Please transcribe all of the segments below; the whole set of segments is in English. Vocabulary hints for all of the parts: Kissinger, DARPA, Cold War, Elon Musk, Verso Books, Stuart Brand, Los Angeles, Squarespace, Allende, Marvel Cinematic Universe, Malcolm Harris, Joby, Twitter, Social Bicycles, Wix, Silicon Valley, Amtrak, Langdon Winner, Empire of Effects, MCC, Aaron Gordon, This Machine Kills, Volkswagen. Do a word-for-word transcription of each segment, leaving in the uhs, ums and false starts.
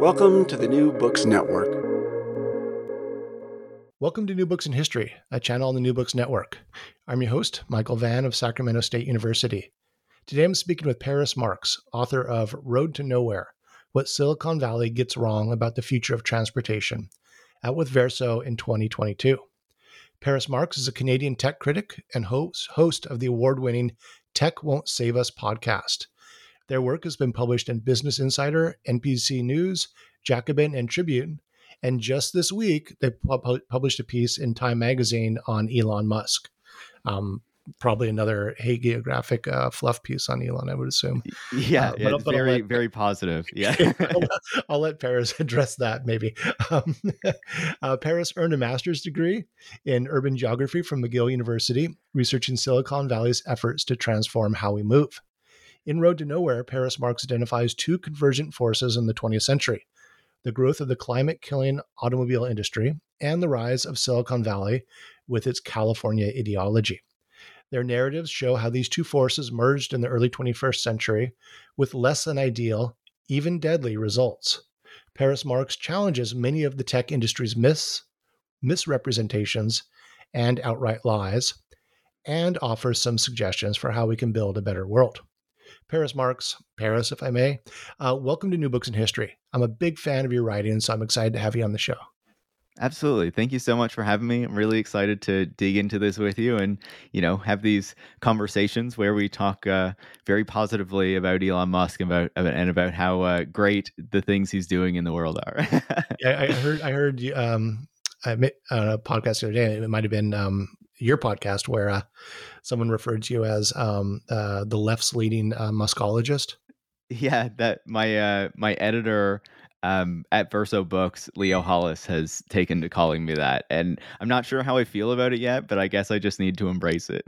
Welcome to the New Books Network. Welcome to New Books in History, a channel on the New Books Network. I'm your host, Michael Vann of Sacramento State University. Today I'm speaking with Paris Marx, author of Road to Nowhere, What Silicon Valley Gets Wrong About the Future of Transportation, out with Verso in twenty twenty-two. Paris Marx is a Canadian tech critic and host of the award-winning Tech Won't Save Us podcast. Their work has been published in Business Insider, N B C News, Jacobin, and Tribune. And just this week, they pu- published a piece in Time Magazine on Elon Musk. Um, probably another hagiographic uh, fluff piece on Elon, I would assume. Yeah, uh, yeah but, but very, let, very positive. Yeah, I'll, I'll let Paris address that, maybe. Um, uh, Paris earned a master's degree in urban geography from McGill University, researching Silicon Valley's efforts to transform how we move. In Road to Nowhere, Paris Marx identifies two convergent forces in the twentieth century, the growth of the climate-killing automobile industry and the rise of Silicon Valley with its California ideology. Their narratives show how these two forces merged in the early twenty-first century with less than ideal, even deadly results. Paris Marx challenges many of the tech industry's myths, misrepresentations, and outright lies, and offers some suggestions for how we can build a better world. Paris Marx, Paris, if I may, uh, welcome to New Books in History. I'm a big fan of your writing, so I'm excited to have you on the show. Absolutely. Thank you so much for having me. I'm really excited to dig into this with you and, you know, have these conversations where we talk uh, very positively about Elon Musk and about, and about how uh, great the things he's doing in the world are. Yeah, I heard, I heard um, I met on a podcast the other day, it might have been um, your podcast, where uh, someone referred to you as um, uh, the left's leading uh, Muscologist. Yeah, that my uh, my editor um, at Verso Books, Leo Hollis, has taken to calling me that, and I'm not sure how I feel about it yet, but I guess I just need to embrace it.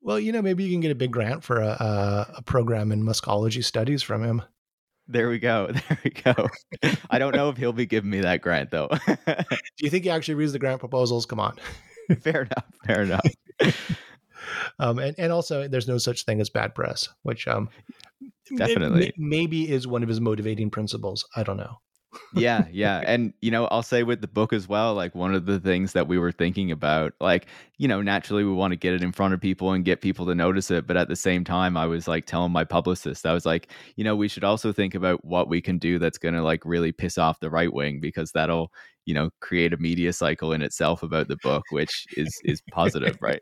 Well, you know, maybe you can get a big grant for a, a, a program in Muscology studies from him. There we go. There we go. I don't know if he'll be giving me that grant, though. Do you think he actually reads the grant proposals? Come on. Fair enough. Fair enough. um, and, and also, there's no such thing as bad press, which um, definitely m- maybe is one of his motivating principles. I don't know. yeah. Yeah. And, you know, I'll say with the book as well, like one of the things that we were thinking about, like, you know, naturally we want to get it in front of people and get people to notice it. But at the same time, I was like telling my publicist, I was like, you know, we should also think about what we can do that's going to like really piss off the right wing, because that'll, you know, create a media cycle in itself about the book, which is is positive, right?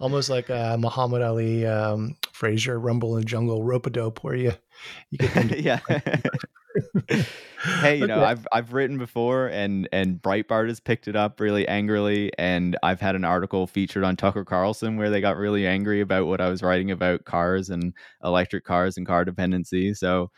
Almost like uh, Muhammad Ali, um, Frazier, Rumble in the Jungle, Rope-a-Dope, where you, you get them to- yeah. Hey, you know, okay. I've I've written before, and and Breitbart has picked it up really angrily, and I've had an article featured on Tucker Carlson where they got really angry about what I was writing about cars and electric cars and car dependency. So,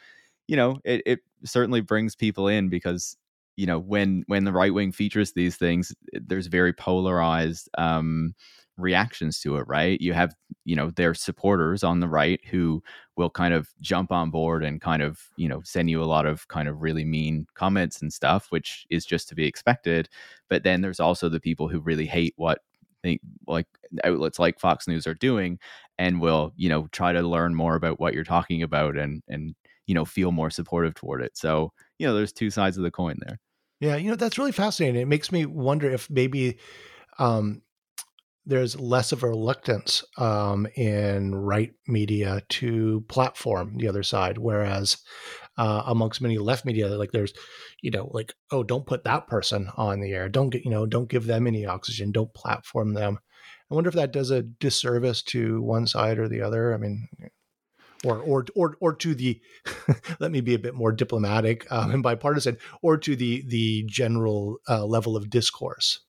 you know, it it certainly brings people in, because, you know, when when the right wing features these things, there's very polarized um reactions to it, right? You have, you know, their supporters on the right who will kind of jump on board and kind of, you know, send you a lot of kind of really mean comments and stuff, which is just to be expected. But then there's also the people who really hate what think like outlets like Fox News are doing and will, you know, try to learn more about what you're talking about and, and, you know, feel more supportive toward it. So, you know, there's two sides of the coin there. Yeah. You know, that's really fascinating. It makes me wonder if maybe, um, there's less of a reluctance um, in right media to platform the other side. Whereas uh, amongst many left media, like there's, you know, like, oh, don't put that person on the air. Don't get, you know, don't give them any oxygen. Don't platform them. I wonder if that does a disservice to one side or the other. I mean, or, or, or, or to the, let me be a bit more diplomatic um, and bipartisan, or to the, the general uh, level of discourse.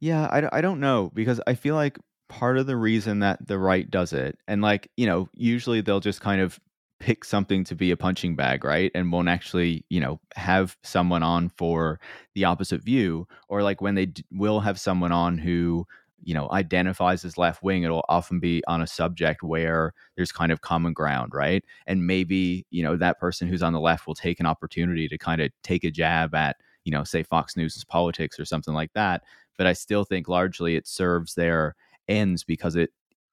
Yeah, I, I don't know, because I feel like part of the reason that the right does it, and like, you know, usually they'll just kind of pick something to be a punching bag, right? And won't actually, you know, have someone on for the opposite view, or like when they d- will have someone on who, you know, identifies as left wing, it'll often be on a subject where there's kind of common ground, right? And maybe, you know, that person who's on the left will take an opportunity to kind of take a jab at, you know, say Fox News' politics or something like that. But I still think largely it serves their ends because it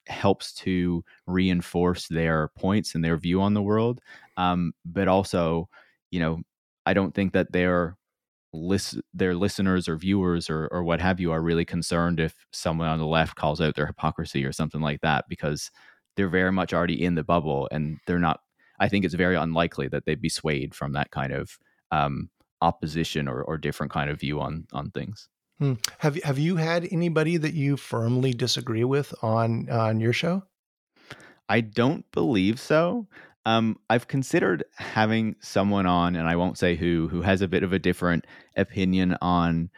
helps to reinforce their points and their view on the world. Um, but also, you know, I don't think that their list, their listeners or viewers or or what have you are really concerned if someone on the left calls out their hypocrisy or something like that, because they're very much already in the bubble and they're not. I think it's very unlikely that they'd be swayed from that kind of um, opposition or or different kind of view on on things. Have Have you had anybody that you firmly disagree with on on your show? I don't believe so. Um, I've considered having someone on, and I won't say who, who has a bit of a different opinion on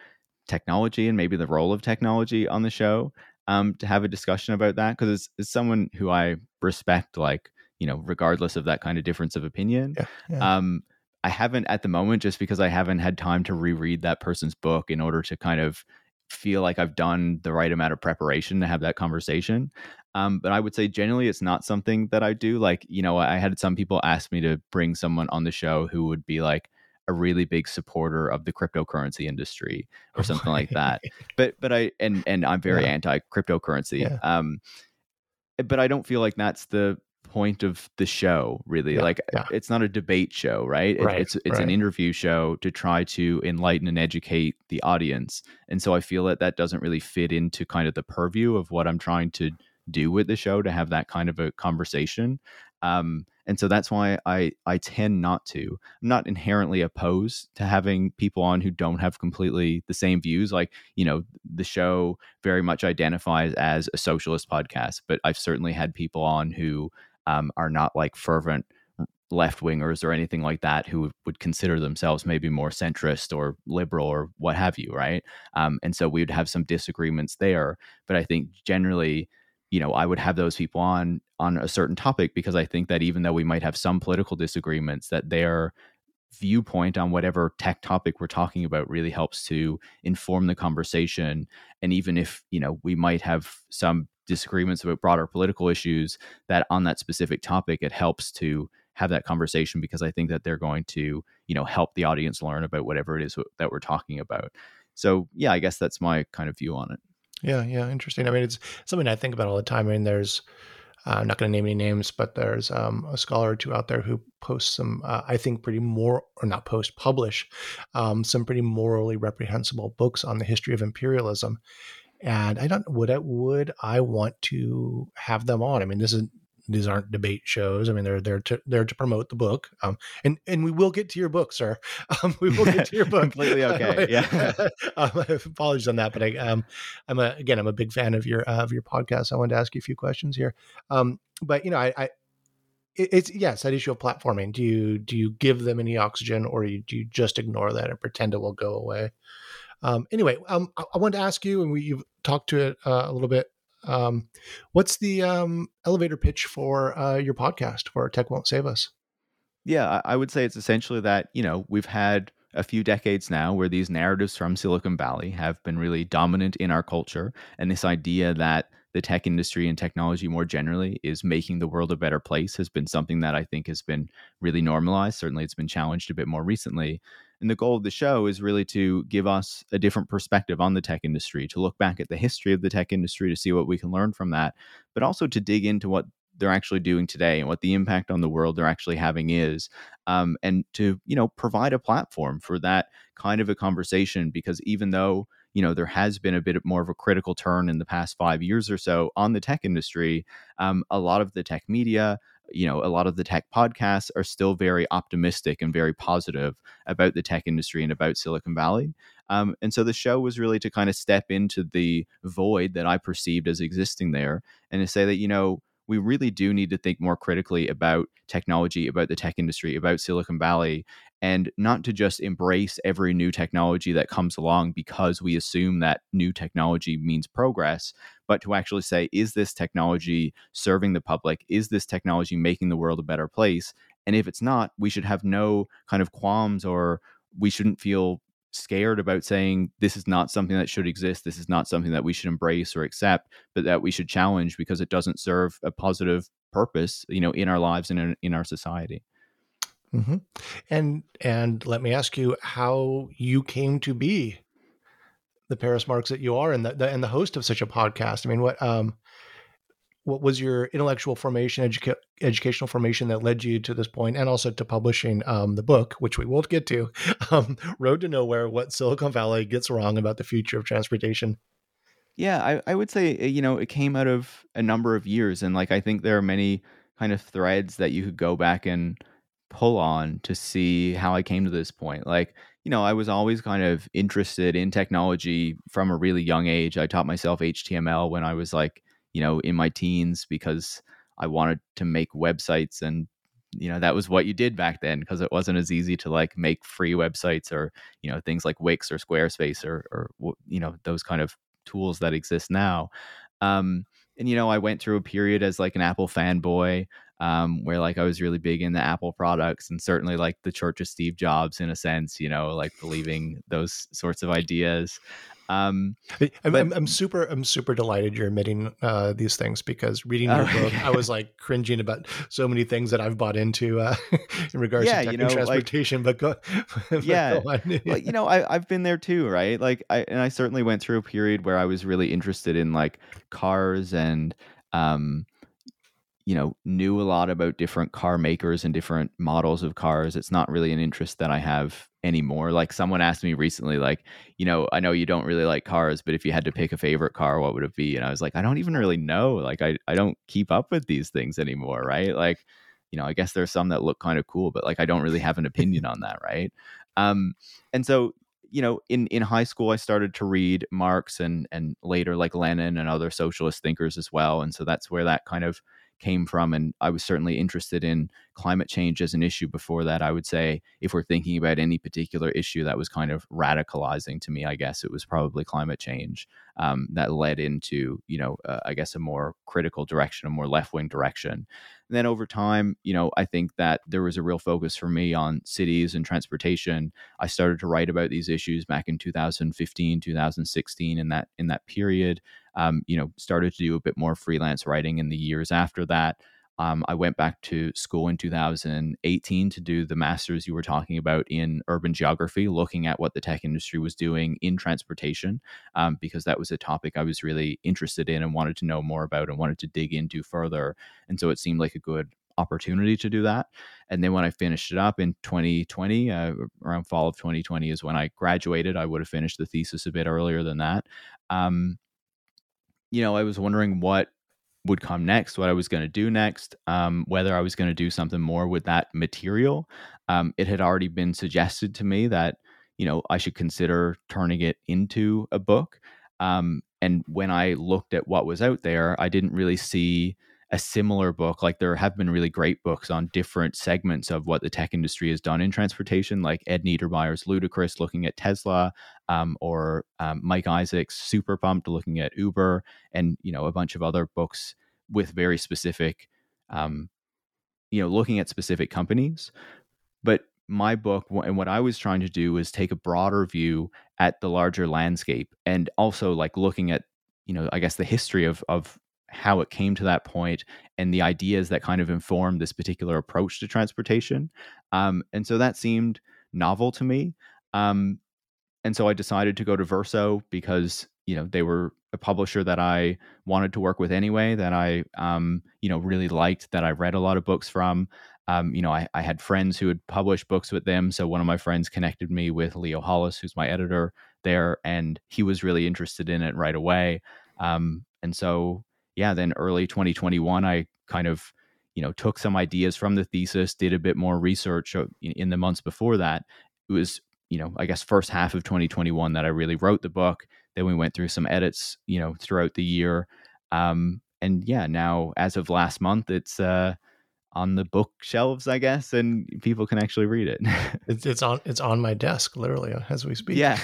technology and maybe the role of technology on the show, um, to have a discussion about that, because it's, it's someone who I respect, like, you know, regardless of that kind of difference of opinion. Yeah, yeah. Um, I haven't at the moment, just because I haven't had time to reread that person's book in order to kind of feel like I've done the right amount of preparation to have that conversation. Um, but I would say generally it's not something that I do. Like, you know, I had some people ask me to bring someone on the show who would be like a really big supporter of the cryptocurrency industry or something like that. But, but I, and, and I'm very yeah. anti cryptocurrency. Yeah. Um, but I don't feel like that's the point of the show, really. Yeah, like yeah. It's not a debate show, right? right it's it's right. an interview show to try to enlighten and educate the audience. And so I feel that that doesn't really fit into kind of the purview of what I'm trying to do with the show, to have that kind of a conversation. Um, and so that's why I, I tend not to. I'm not inherently opposed to having people on who don't have completely the same views. Like, you know, the show very much identifies as a socialist podcast, but I've certainly had people on who Um, are not like fervent left-wingers or anything like that, who would, would consider themselves maybe more centrist or liberal or what have you, right? Um, and so we would have some disagreements there. But I think generally, you know, I would have those people on on a certain topic, because I think that even though we might have some political disagreements, that their viewpoint on whatever tech topic we're talking about really helps to inform the conversation. And even if, you know, we might have some disagreements about broader political issues, that on that specific topic, it helps to have that conversation, because I think that they're going to, you know, help the audience learn about whatever it is that we're talking about. So yeah, I guess that's my kind of view on it. Yeah. Yeah. Interesting. I mean, it's something I think about all the time. I mean, there's, uh, I'm not going to name any names, but there's um, a scholar or two out there who posts some, uh, I think pretty more or not post publish um, some pretty morally reprehensible books on the history of imperialism. And I don't, would I, would I want to have them on? I mean, this is, these aren't debate shows. I mean, they're there to, they're to promote the book. Um, and, and we will get to your book, sir. Um, we will get to your book. Completely okay. Yeah. um, apologies on that, but I, um, I'm a, again, I'm a big fan of your, uh, of your podcast. I wanted to ask you a few questions here. Um, but you know, I, I it, it's, yes, that issue of platforming. Do you, do you give them any oxygen, or you, do you just ignore that and pretend it will go away? Um, anyway, um, I, I wanted to ask you, and we, you've talked to it uh, a little bit. Um, what's the um, elevator pitch for uh, your podcast for Tech Won't Save Us? Yeah, I would say it's essentially that, you know, we've had a few decades now where these narratives from Silicon Valley have been really dominant in our culture, and this idea that the tech industry and technology more generally is making the world a better place has been something that I think has been really normalized. Certainly it's been challenged a bit more recently. And the goal of the show is really to give us a different perspective on the tech industry, to look back at the history of the tech industry, to see what we can learn from that, but also to dig into what they're actually doing today and what the impact on the world they're actually having is, um, and to, you know, provide a platform for that kind of a conversation, because even though, you know, there has been a bit more of a critical turn in the past five years or so on the tech industry, um, a lot of the tech media, you know, a lot of the tech podcasts are still very optimistic and very positive about the tech industry and about Silicon Valley. Um, and so the show was really to kind of step into the void that I perceived as existing there and to say that, you know, we really do need to think more critically about technology, about the tech industry, about Silicon Valley, and not to just embrace every new technology that comes along because we assume that new technology means progress, but to actually say, is this technology serving the public? Is this technology making the world a better place? And if it's not, we should have no kind of qualms, or we shouldn't feel scared about saying this is not something that should exist, this is not something that we should embrace or accept, but that we should challenge because it doesn't serve a positive purpose, you know, in our lives and in, in our society. Mm-hmm. And and let me ask you how you came to be the Paris Marx that you are, and the, the and the host of such a podcast. I mean, what um what was your intellectual formation, educa- educational formation that led you to this point, and also to publishing um, the book, which we will get to, um, Road to Nowhere, What Silicon Valley Gets Wrong About the Future of Transportation? Yeah, I, I would say, you know, it came out of a number of years. And like, I think there are many kind of threads that you could go back and pull on to see how I came to this point. Like, you know, I was always kind of interested in technology from a really young age. I taught myself H T M L when I was like, you know, in my teens, because I wanted to make websites, and, you know, that was what you did back then because it wasn't as easy to like make free websites or, you know, things like Wix or Squarespace or, or, you know, those kind of tools that exist now. Um, and, you know, I went through a period as like an Apple fanboy um, where like I was really big into Apple products, and certainly like the Church of Steve Jobs in a sense, you know, like believing those sorts of ideas. Um, I'm, but, I'm, I'm super, I'm super delighted you're admitting uh, these things, because reading your uh, book, I was like cringing about so many things that I've bought into uh, in regards yeah, to tech, you know, and transportation. Like, but go, yeah, but go on. Well, you know, I, I've been there too, right? Like, I and I certainly went through a period where I was really interested in like cars and, um, you know, knew a lot about different car makers and different models of cars. It's not really an interest that I have anymore. Like someone asked me recently, like, you know, I know you don't really like cars, but if you had to pick a favorite car, what would it be? And I was like, I don't even really know. Like, I, I don't keep up with these things anymore. Right. Like, you know, I guess there's some that look kind of cool, but like, I don't really have an opinion on that. Right. Um, and so, you know, in, in high school, I started to read Marx and, and later like Lenin and other socialist thinkers as well. And so that's where that kind of came from. And I was certainly interested in climate change as an issue before that. I would say if we're thinking about any particular issue that was kind of radicalizing to me, I guess it was probably climate change um, that led into, you know, uh, I guess a more critical direction, a more left-wing direction. And then over time, you know, I think that there was a real focus for me on cities and transportation. I started to write about these issues back in two thousand fifteen, two thousand sixteen, in that, in that period. Um, you know, started to do a bit more freelance writing in the years after that. Um, I went back to school in two thousand eighteen to do the master's you were talking about in urban geography, looking at what the tech industry was doing in transportation, um, because that was a topic I was really interested in and wanted to know more about and wanted to dig into further. And so it seemed like a good opportunity to do that. And then when I finished it up in twenty twenty, uh, around fall of twenty twenty is when I graduated. I would have finished the thesis a bit earlier than that. Um, you know, I was wondering what would come next, what I was going to do next, um, whether I was going to do something more with that material. Um, it had already been suggested to me that, you know, I should consider turning it into a book. Um, and when I looked at what was out there, I didn't really see a similar book. Like there have been really great books on different segments of what the tech industry has done in transportation, like Ed Niedermeyer's Ludicrous looking at Tesla, um, or um, Mike Isaac's Super Pumped looking at Uber, and, you know, a bunch of other books with very specific, um, you know, looking at specific companies. But my book and what I was trying to do was take a broader view at the larger landscape, and also like looking at, you know, I guess the history of of how it came to that point and the ideas that kind of informed this particular approach to transportation. Um, and so that seemed novel to me. Um, and so I decided to go to Verso because, you know, they were a publisher that I wanted to work with anyway, that I, um, you know, really liked, that I read a lot of books from. Um, you know, I, I had friends who had published books with them. So one of my friends connected me with Leo Hollis, who's my editor there, and he was really interested in it right away. Um, and so, yeah, then early twenty twenty-one, I kind of, you know, took some ideas from the thesis, did a bit more research in the months before that. It was, you know, I guess first half of twenty twenty-one that I really wrote the book. Then we went through some edits, you know, throughout the year. Um, and yeah, now as of last month, it's, uh, on the bookshelves, I guess, and people can actually read it. it's, it's on it's on my desk, literally, as we speak. Yeah,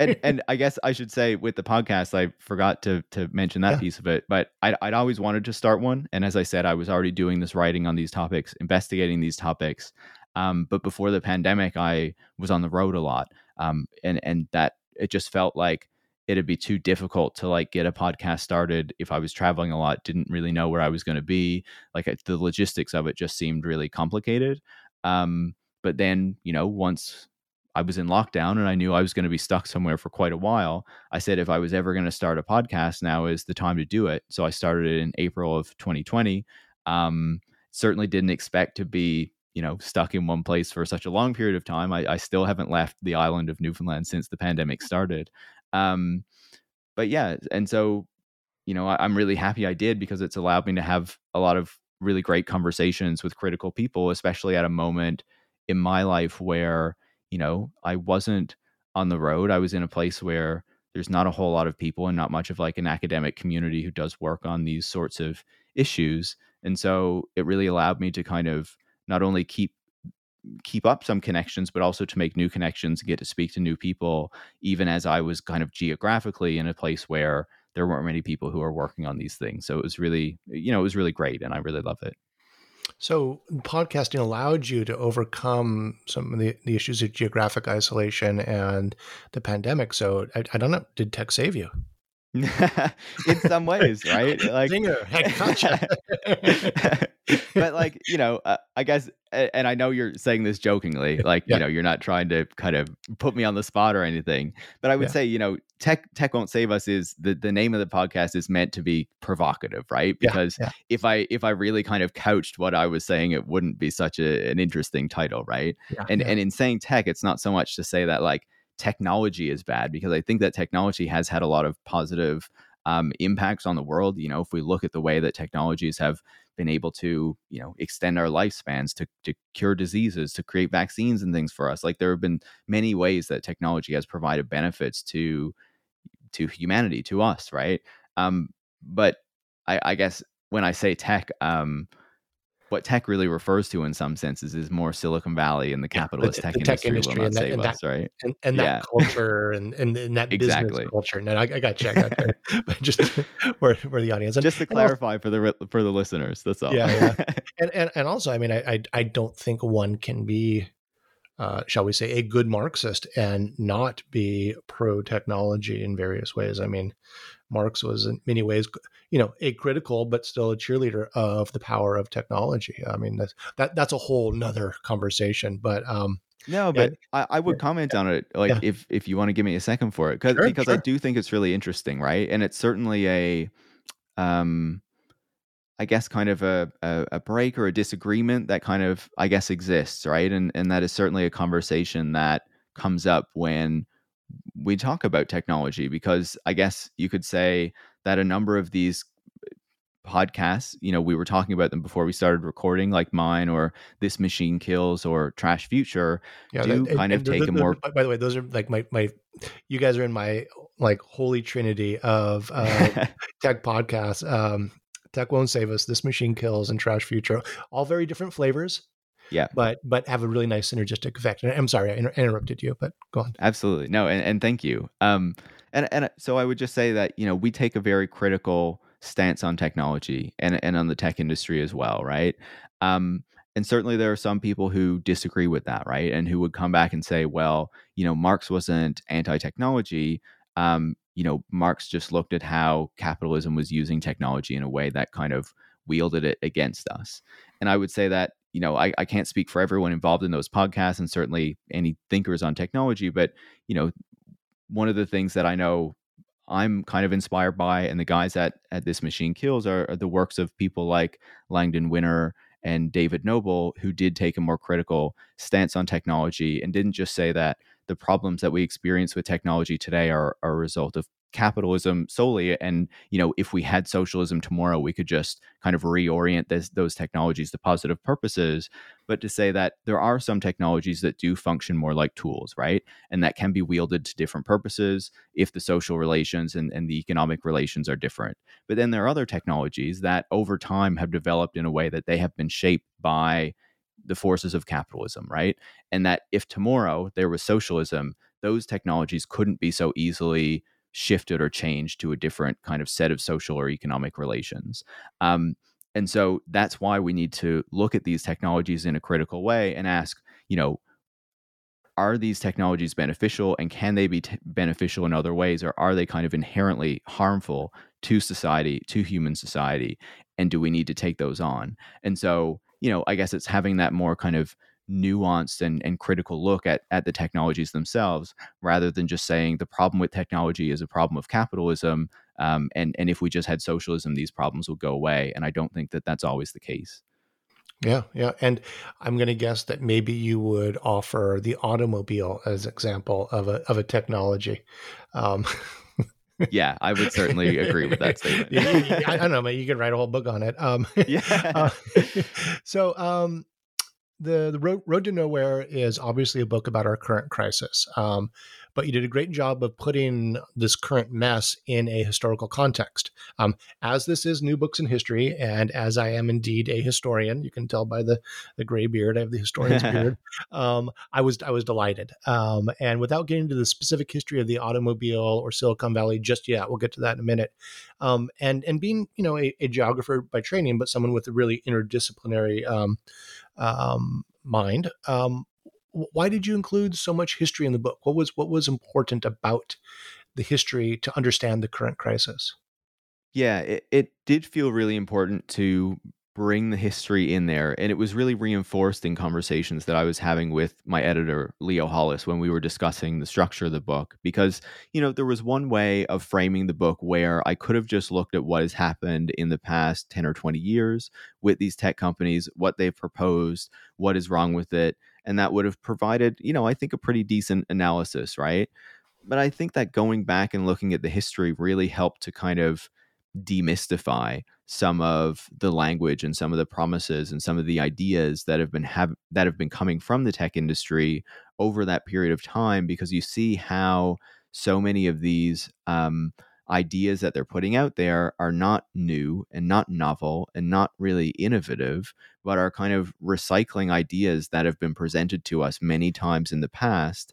and and I guess I should say with the podcast, I forgot to to mention that yeah. piece of it, but I'd, I'd always wanted to start one. And as I said, I was already doing this writing on these topics, investigating these topics. Um, but before the pandemic, I was on the road a lot, um, and and that it just felt like it'd be too difficult to like get a podcast started if I was traveling a lot, didn't really know where I was going to be. Like the logistics of it just seemed really complicated. Um, but then, you know, once I was in lockdown and I knew I was going to be stuck somewhere for quite a while, I said, if I was ever going to start a podcast, now is the time to do it. So I started it in April of twenty twenty. Um, certainly didn't expect to be, you know, stuck in one place for such a long period of time. I, I still haven't left the island of Newfoundland since the pandemic started. Um, but yeah, and so, you know, I, I'm really happy I did, because it's allowed me to have a lot of really great conversations with critical people, especially at a moment in my life where, you know, I wasn't on the road. I was in a place where there's not a whole lot of people and not much of like an academic community who does work on these sorts of issues. And so it really allowed me to kind of not only keep keep up some connections, but also to make new connections and get to speak to new people, even as I was kind of geographically in a place where there weren't many people who are working on these things. So it was really, you know, it was really great, and I really love it. So podcasting allowed you to overcome some of the, the issues of geographic isolation and the pandemic. So I, I don't know, did tech save you? In some ways, right? Like, Zinger, I gotcha. But like, you know, uh, I guess, and I know you're saying this jokingly, like, yeah. you know, you're not trying to kind of put me on the spot or anything, but I would yeah. say, you know, tech, tech won't save us is the, the name of the podcast is meant to be provocative, right? Because yeah. Yeah. if I, if I really kind of couched what I was saying, it wouldn't be such a, an interesting title. Right. Yeah. And, yeah. and in saying tech, it's not so much to say that like technology is bad, because I think that technology has had a lot of positive um, impacts on the world. You know, if we look at the way that technologies have been able to, you know, extend our lifespans, to, to cure diseases, to create vaccines and things for us, like there have been many ways that technology has provided benefits to, to humanity, to us. Right. Um, but I, I guess when I say tech, um, what tech really refers to in some senses is more Silicon Valley and the capitalist yeah, the, tech, the tech industry, will not save us, right? And, and that yeah. culture and, and, and that exactly. business culture. No, I, I got you. I got you. But just we're, we're the audience. And, just to clarify also, for the for the listeners, that's all. Yeah, yeah. And, and and also, I mean, I, I I don't think one can be, uh, shall we say, a good Marxist and not be pro technology in various ways. I mean, Marx was in many ways, you know, a critical, but still a cheerleader of the power of technology. I mean, that's, that, that's a whole nother conversation, but, um, no, but yeah, I, I would yeah, comment yeah, on it. Like yeah. if, if you want to give me a second for it, cause, sure, because sure. I do think it's really interesting. Right. And it's certainly a, um, I guess kind of a, a, a break or a disagreement that kind of, I guess, exists. Right. And, and that is certainly a conversation that comes up when we talk about technology, because I guess you could say that a number of these podcasts, you know, we were talking about them before we started recording, like mine or This Machine Kills or Trash Future, yeah, do and, kind and, of and take a more... By the way, those are like my, my, you guys are in my like holy trinity of uh, tech podcasts. Um, Tech Won't Save Us, This Machine Kills, and Trash Future. All very different flavors. Yeah, but but have a really nice synergistic effect. And I'm sorry I inter- interrupted you, but go on. Absolutely, no, and, and thank you. Um, and and so I would just say that, you know, we take a very critical stance on technology and and on the tech industry as well, right? Um, And certainly there are some people who disagree with that, right? And who would come back and say, well, you know, Marx wasn't anti-technology. Um, you know, Marx just looked at how capitalism was using technology in a way that kind of wielded it against us. And I would say that, you know, I, I can't speak for everyone involved in those podcasts and certainly any thinkers on technology, but, you know, one of the things that I know I'm kind of inspired by, and the guys at, at This Machine Kills are, are the works of people like Langdon Winner and David Noble, who did take a more critical stance on technology and didn't just say that the problems that we experience with technology today are, are a result of capitalism solely. And, you know, if we had socialism tomorrow, we could just kind of reorient this, those technologies to positive purposes. But to say that there are some technologies that do function more like tools, right? And that can be wielded to different purposes if the social relations and, and the economic relations are different. But then there are other technologies that over time have developed in a way that they have been shaped by the forces of capitalism, right? And that if tomorrow there was socialism, those technologies couldn't be so easily shifted or changed to a different kind of set of social or economic relations. Um, and so that's why we need to look at these technologies in a critical way and ask, you know, are these technologies beneficial, and can they be t- beneficial in other ways, or are they kind of inherently harmful to society, to human society? And do we need to take those on? And so, you know, I guess it's having that more kind of nuanced and, and critical look at, at the technologies themselves, rather than just saying the problem with technology is a problem of capitalism. Um, and, and if we just had socialism, these problems would go away. And I don't think that that's always the case. Yeah. Yeah. And I'm going to guess that maybe you would offer the automobile as an example of a, of a technology. Um, yeah, I would certainly agree with that statement. yeah, I don't know, man, you could write a whole book on it. Um, yeah. Uh, so, um, The, the Road, Road to Nowhere is obviously a book about our current crisis, um, but you did a great job of putting this current mess in a historical context. Um, as this is New Books in History, and as I am indeed a historian, you can tell by the, the gray beard, I have the historian's beard, um, I was I was delighted. Um, and without getting into the specific history of the automobile or Silicon Valley just yet, we'll get to that in a minute, um, and, and being, you know, a, a geographer by training, but someone with a really interdisciplinary um um, mind. Um, why did you include so much history in the book? What was, what was important about the history to understand the current crisis? Yeah, it, it did feel really important to bring the history in there. And it was really reinforced in conversations that I was having with my editor, Leo Hollis, when we were discussing the structure of the book, because, you know, there was one way of framing the book where I could have just looked at what has happened in the past ten or twenty years with these tech companies, what they've proposed, what is wrong with it. And that would have provided, you know, I think a pretty decent analysis, right? But I think that going back and looking at the history really helped to kind of demystify some of the language and some of the promises and some of the ideas that have been have that have been coming from the tech industry over that period of time, because you see how so many of these um, ideas that they're putting out there are not new and not novel and not really innovative, but are kind of recycling ideas that have been presented to us many times in the past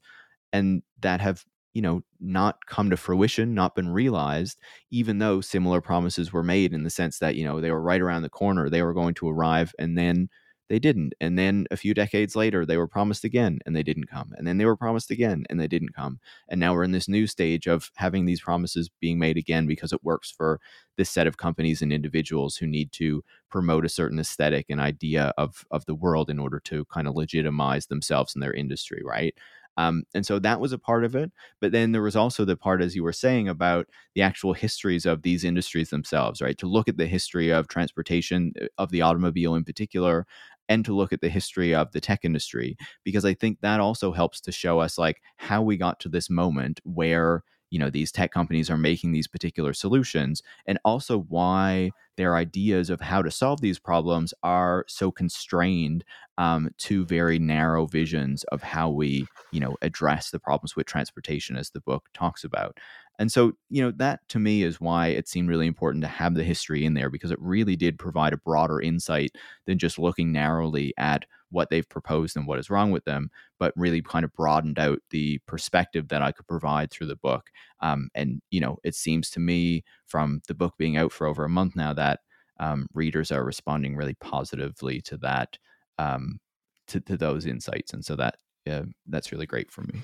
and that have, you know, not come to fruition, not been realized, even though similar promises were made, in the sense that, you know, they were right around the corner, they were going to arrive, and then they didn't. And then a few decades later, they were promised again and they didn't come. And then they were promised again and they didn't come. And now we're in this new stage of having these promises being made again because it works for this set of companies and individuals who need to promote a certain aesthetic and idea of, of the world in order to kind of legitimize themselves in their industry, right? Um, and so that was a part of it. But then there was also the part, as you were saying, about the actual histories of these industries themselves, right? To look at the history of transportation, of the automobile in particular, and to look at the history of the tech industry, because I think that also helps to show us like how we got to this moment where, you know, these tech companies are making these particular solutions, and also why their ideas of how to solve these problems are so constrained um, to very narrow visions of how we, you know, address the problems with transportation, as the book talks about. And so, you know, that to me is why it seemed really important to have the history in there, because it really did provide a broader insight than just looking narrowly at what they've proposed and what is wrong with them, but really kind of broadened out the perspective that I could provide through the book. Um, and, you know, it seems to me from the book being out for over a month now that um, readers are responding really positively to that um, to, to those insights. And so that uh, that's really great for me.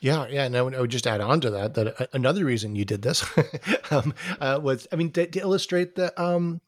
Yeah. Yeah. And I would, I would just add on to that, that another reason you did this um, uh, was, I mean, to, to illustrate that, um,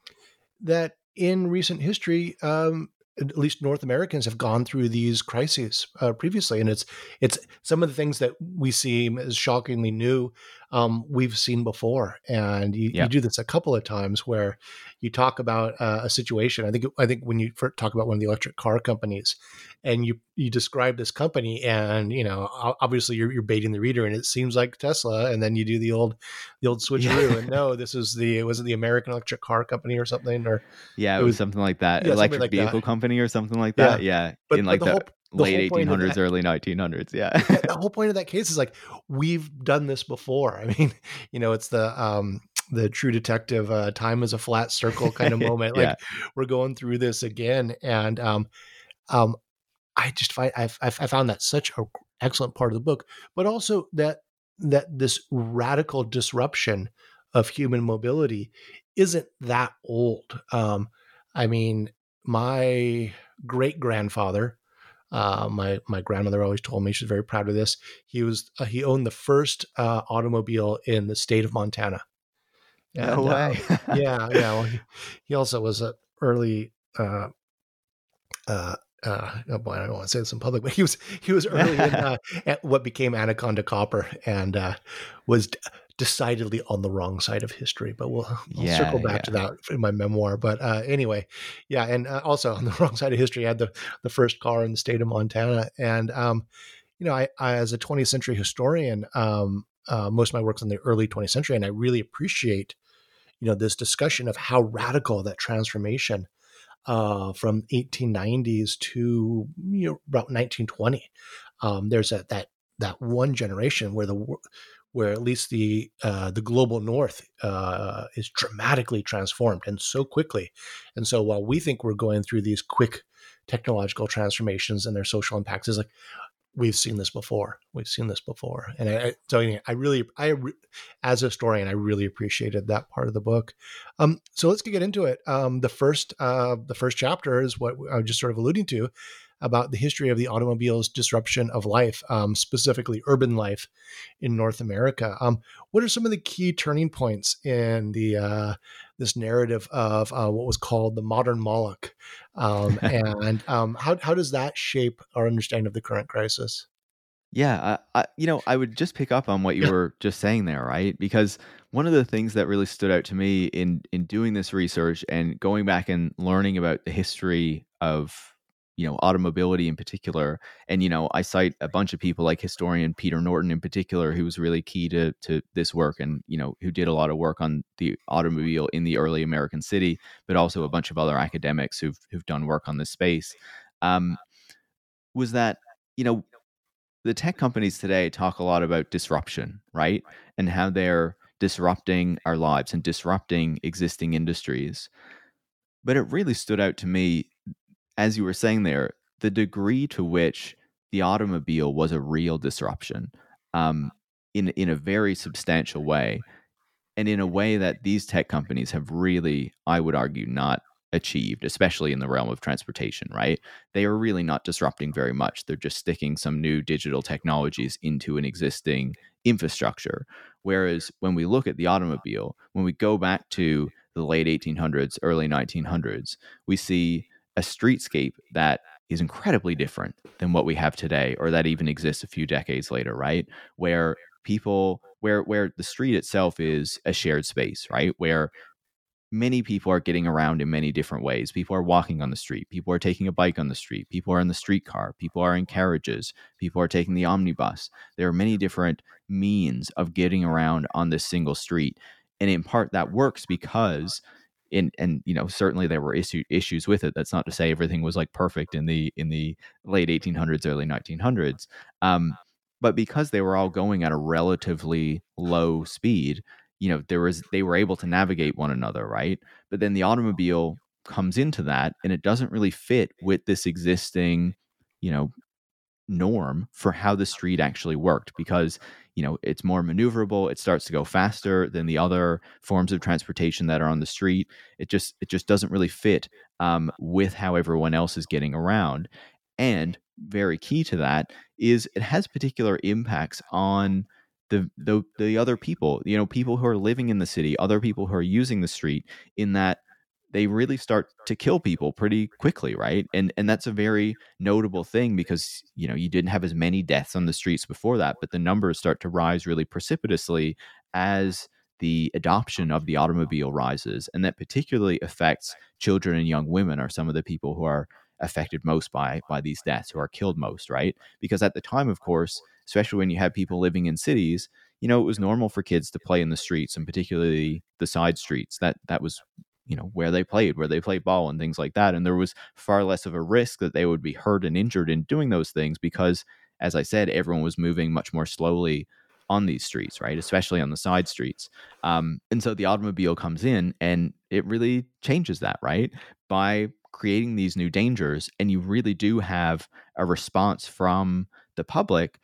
that in recent history, um, at least North Americans have gone through these crises uh, previously. And it's, it's some of the things that we see as shockingly new, um, we've seen before. And you, yeah. you do this a couple of times where you talk about uh, a situation. I think, I think when you talk about one of the electric car companies and you, you describe this company and, you know, obviously you're, you're baiting the reader and it seems like Tesla. And then you do the old, the old switcheroo yeah. and no, this is the, was it the American Electric Car Company or something? Or yeah, it, it was, was something like that. Yeah, electric like vehicle that. company. or something like that yeah, yeah. But, in like but the, the whole, the late eighteen hundreds that, early nineteen hundreds yeah. yeah the whole point of that case is like we've done this before. I mean, you know, it's the um the True Detective uh time is a flat circle kind of moment. yeah. Like we're going through this again. And um um I just find I've, I've, I found that such an excellent part of the book, but also that that this radical disruption of human mobility isn't that old. um I mean, my great grandfather, uh, my my grandmother always told me, she's very proud of this. He was uh, he owned the first uh, automobile in the state of Montana. And, no way. uh, yeah, yeah. Well, he, he also was an early. Uh, uh, uh, oh boy, I don't want to say this in public, but he was he was early in uh, at what became Anaconda Copper, and uh, was d- decidedly on the wrong side of history, but we'll, we'll yeah, circle back yeah. to that in my memoir. But uh, anyway, yeah. And uh, also on the wrong side of history, I had the, the first car in the state of Montana. And, um, you know, I, I, as a twentieth century historian, um, uh, most of my work's in the early twentieth century. And I really appreciate, you know, this discussion of how radical that transformation uh, from eighteen nineties to, you know, about nineteen twenty. Um, there's a, that, that one generation where the where at least the uh, the global north uh, is dramatically transformed, and so quickly. And so while we think we're going through these quick technological transformations and their social impacts, is like, we've seen this before. We've seen this before. And I, I, so anyway, I really, I as a historian, I really appreciated that part of the book. Um, so let's get into it. Um, the first uh, the first chapter is what I was just sort of alluding to, about the history of the automobile's disruption of life, um, specifically urban life in North America. Um, what are some of the key turning points in the uh, this narrative of uh, what was called the modern Moloch? Um, and um, how how does that shape our understanding of the current crisis? Yeah, I, I, you know, I would just pick up on what you were just saying there, right? Because one of the things that really stood out to me in in doing this research and going back and learning about the history of, you know, automobility in particular. And, you know, I cite a bunch of people like historian Peter Norton in particular, who was really key to to this work and, you know, who did a lot of work on the automobile in the early American city, but also a bunch of other academics who've who've done work on this space. Um, was that, you know, the tech companies today talk a lot about disruption, right? And how they're disrupting our lives and disrupting existing industries. But it really stood out to me, as you were saying there, the degree to which the automobile was a real disruption um, in in a very substantial way, and in a way that these tech companies have really, I would argue, not achieved, especially in the realm of transportation, right? They are really not disrupting very much. They're just sticking some new digital technologies into an existing infrastructure. Whereas when we look at the automobile, when we go back to the late eighteen hundreds, early nineteen hundreds, we see a streetscape that is incredibly different than what we have today, or that even exists a few decades later, right? Where people, where where the street itself is a shared space, right? Where many people are getting around in many different ways. People are walking on the street. People are taking a bike on the street. People are in the streetcar. People are in carriages. People are taking the omnibus. There are many different means of getting around on this single street. And in part that works because In, and, you know, certainly there were issue, issues with it. That's not to say everything was like perfect in the in the late eighteen hundreds, early nineteen hundreds. Um, but because they were all going at a relatively low speed, you know, there was they were able to navigate one another, right? But then the automobile comes into that, and it doesn't really fit with this existing, you know, norm for how the street actually worked, because, you know, it's more maneuverable. It starts to go faster than the other forms of transportation that are on the street. It just it just doesn't really fit um, with how everyone else is getting around. And very key to that is it has particular impacts on the, the the other people, you know, people who are living in the city, other people who are using the street, in that they really start to kill people pretty quickly, right? And and that's a very notable thing, because, you know, you didn't have as many deaths on the streets before that, but the numbers start to rise really precipitously as the adoption of the automobile rises. And that particularly affects children and young women, are some of the people who are affected most by by these deaths, who are killed most, right? Because at the time, of course, especially when you have people living in cities, you know, it was normal for kids to play in the streets, and particularly the side streets. That that was, you know, where they played, where they played ball and things like that. And there was far less of a risk that they would be hurt and injured in doing those things, because, as I said, everyone was moving much more slowly on these streets, right? Especially on the side streets. Um, and so the automobile comes in and it really changes that, right? By creating these new dangers. And you really do have a response from the public,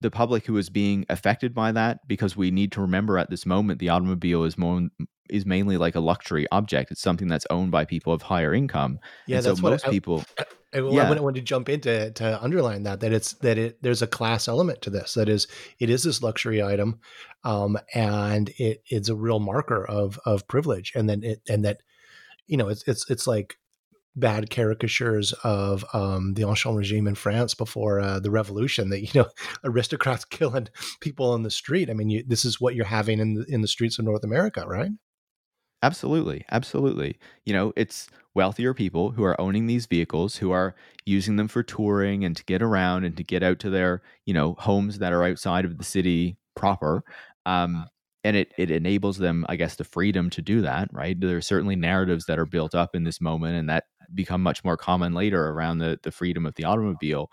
the public who is being affected by that, because we need to remember at this moment, the automobile is more is mainly like a luxury object. It's something that's owned by people of higher income. Yeah, and that's so most what I, people. I, I, I, yeah. I want to jump in to, to underline that, that it's, that it, there's a class element to this. That is, it is this luxury item. Um, and it, it's a real marker of, of privilege. And then it, and that, you know, it's, it's, it's like bad caricatures of um, the Ancien regime in France before uh, the revolution, that, you know, aristocrats killing people on the street. I mean, you, this is what you're having in the, in the streets of North America, right? Absolutely. Absolutely. You know, it's wealthier people who are owning these vehicles, who are using them for touring and to get around and to get out to their, you know, homes that are outside of the city proper. Um, and it it enables them, I guess, the freedom to do that, right? There are certainly narratives that are built up in this moment and that become much more common later around the, the freedom of the automobile.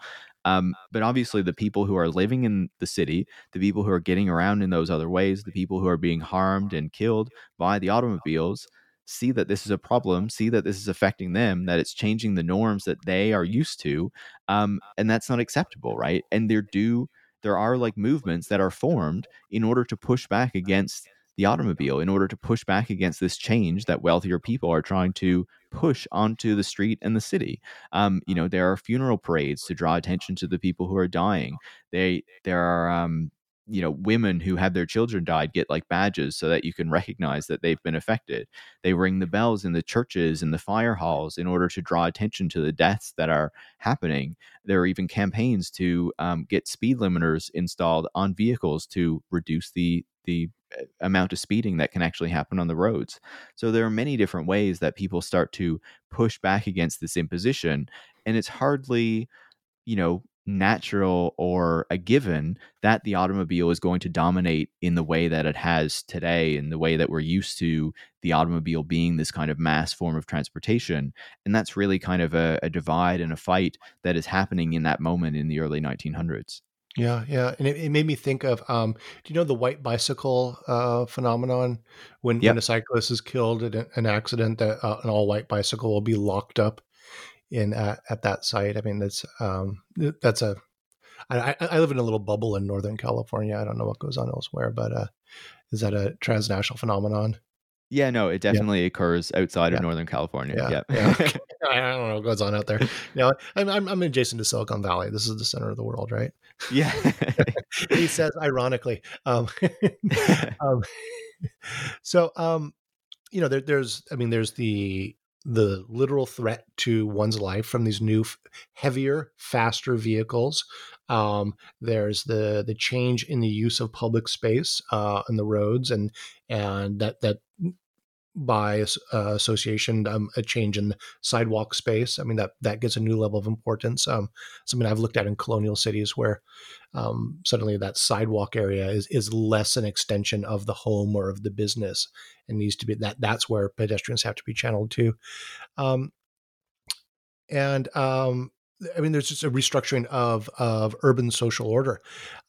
Um, but obviously the people who are living in the city, the people who are getting around in those other ways, the people who are being harmed and killed by the automobiles, see that this is a problem, see that this is affecting them, that it's changing the norms that they are used to. Um, and that's not acceptable, right? And there do, there are like movements that are formed in order to push back against the automobile, in order to push back against this change that wealthier people are trying to push onto the street and the city. Um, you know, there are funeral parades to draw attention to the people who are dying. They, there are, um, you know, women who have their children died get like badges so that you can recognize that they've been affected. They ring the bells in the churches and the fire halls in order to draw attention to the deaths that are happening. There are even campaigns to um, get speed limiters installed on vehicles to reduce the the amount of speeding that can actually happen on the roads. So there are many different ways that people start to push back against this imposition. And it's hardly, you know, natural or a given that the automobile is going to dominate in the way that it has today, in the way that we're used to the automobile being this kind of mass form of transportation. And that's really kind of a, a divide and a fight that is happening in that moment in the early nineteen hundreds. Yeah, yeah, and it, it made me think of, um, do you know the white bicycle uh, phenomenon? When, yep. when a cyclist is killed in an accident, that uh, an all-white bicycle will be locked up in uh, at that site. I mean, that's um, that's a. I, I live in a little bubble in Northern California. I don't know what goes on elsewhere, but uh, is that a transnational phenomenon? Yeah, no, it definitely yeah. occurs outside yeah. of Northern California. Yeah, yeah. yeah. I don't know what goes on out there. No, I'm, I'm I'm adjacent to Silicon Valley. This is the center of the world, right? Yeah, he says ironically. Um, um, so, um, you know, there, there's, I mean, there's the the literal threat to one's life from these new, heavier, faster vehicles. Um, there's the the change in the use of public space uh, and the roads, and and that that. by uh, association, um, a change in sidewalk space. I mean, that, that gets a new level of importance. Um, something I've looked at in colonial cities where um, suddenly that sidewalk area is, is less an extension of the home or of the business, and needs to be that that's where pedestrians have to be channeled to. Um, and um, I mean, there's just a restructuring of, of urban social order.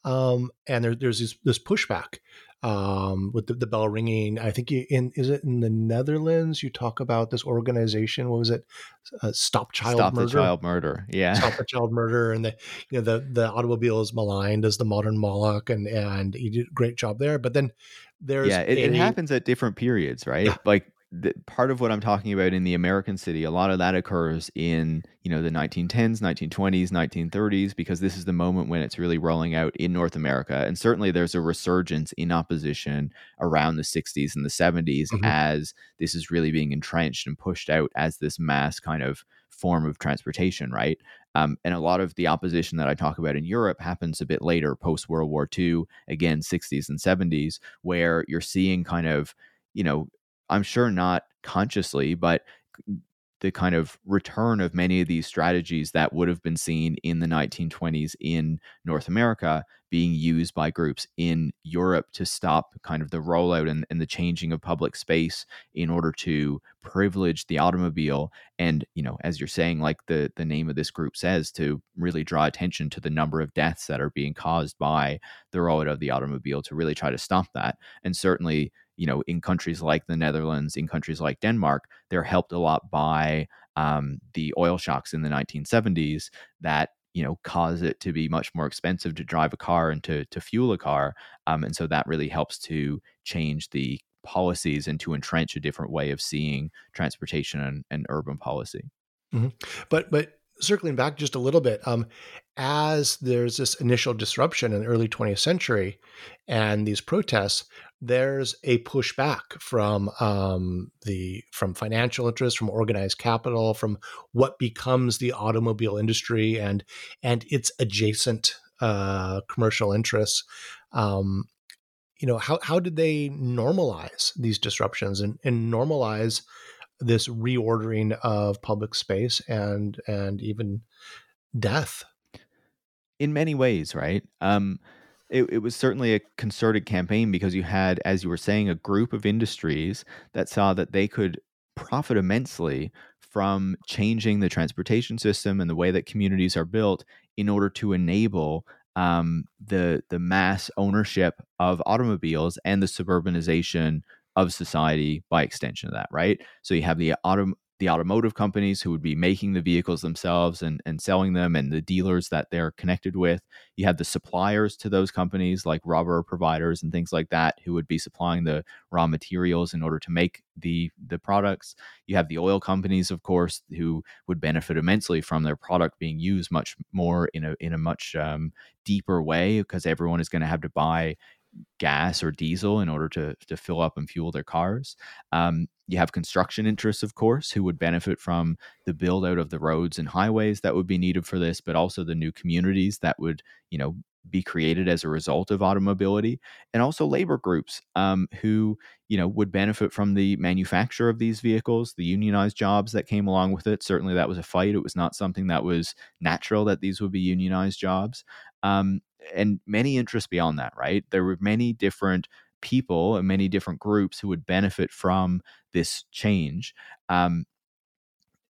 Um, and there, there's this, this pushback um, with the, the bell ringing. I think you, in is it in the Netherlands? You talk about this organization. What was it? Uh, Stop Child Stop Murder. Stop the Child Murder. Yeah. Stop the Child Murder, and the you know the the automobile is maligned as the modern Moloch, and and you did a great job there. But then there's yeah, it, a, it happens at different periods, right? Yeah. Like. The, part of what I'm talking about in the American city, a lot of that occurs in, you know, the nineteen tens, nineteen twenties, nineteen thirties, because this is the moment when it's really rolling out in North America. And certainly there's a resurgence in opposition around the sixties and the seventies mm-hmm. as this is really being entrenched and pushed out as this mass kind of form of transportation, right? Um, and a lot of the opposition that I talk about in Europe happens a bit later, post-World War Two, again, sixties and seventies, where you're seeing kind of, you know, I'm sure not consciously, but the kind of return of many of these strategies that would have been seen in the nineteen twenties in North America being used by groups in Europe to stop kind of the rollout and, and the changing of public space in order to privilege the automobile. And, you know, as you're saying, like the, the name of this group says, to really draw attention to the number of deaths that are being caused by the rollout of the automobile to really try to stop that. And certainly, you know, in countries like the Netherlands, in countries like Denmark, they're helped a lot by um, the oil shocks in the nineteen seventies that, you know, cause it to be much more expensive to drive a car and to to fuel a car. Um, and so that really helps to change the policies and to entrench a different way of seeing transportation and, and urban policy. Mm-hmm. But but circling back just a little bit, um, as there's this initial disruption in the early twentieth century and these protests, there's a pushback from um, the from financial interests, from organized capital, from what becomes the automobile industry and and its adjacent uh, commercial interests. Um, you know, how how did they normalize these disruptions and, and normalize this reordering of public space and and even death? In many ways, right? Um, It, it was certainly a concerted campaign because you had, as you were saying, a group of industries that saw that they could profit immensely from changing the transportation system and the way that communities are built in order to enable um, the the mass ownership of automobiles and the suburbanization of society by extension of that, right? So you have the auto, the automotive companies who would be making the vehicles themselves and, and selling them, and the dealers that they're connected with. You had the suppliers to those companies like rubber providers and things like that who would be supplying the raw materials in order to make the the products. You have the oil companies, of course, who would benefit immensely from their product being used much more in a, in a much um, deeper way because everyone is going to have to buy gas or diesel in order to to fill up and fuel their cars. Um, you have construction interests, of course, who would benefit from the build out of the roads and highways that would be needed for this, but also the new communities that would, you know, be created as a result of automobility, and also labor groups um, who, you know, would benefit from the manufacture of these vehicles, the unionized jobs that came along with it. Certainly that was a fight. It was not something that was natural that these would be unionized jobs. Um, and many interests beyond that, right? There were many different people and many different groups who would benefit from this change. Um,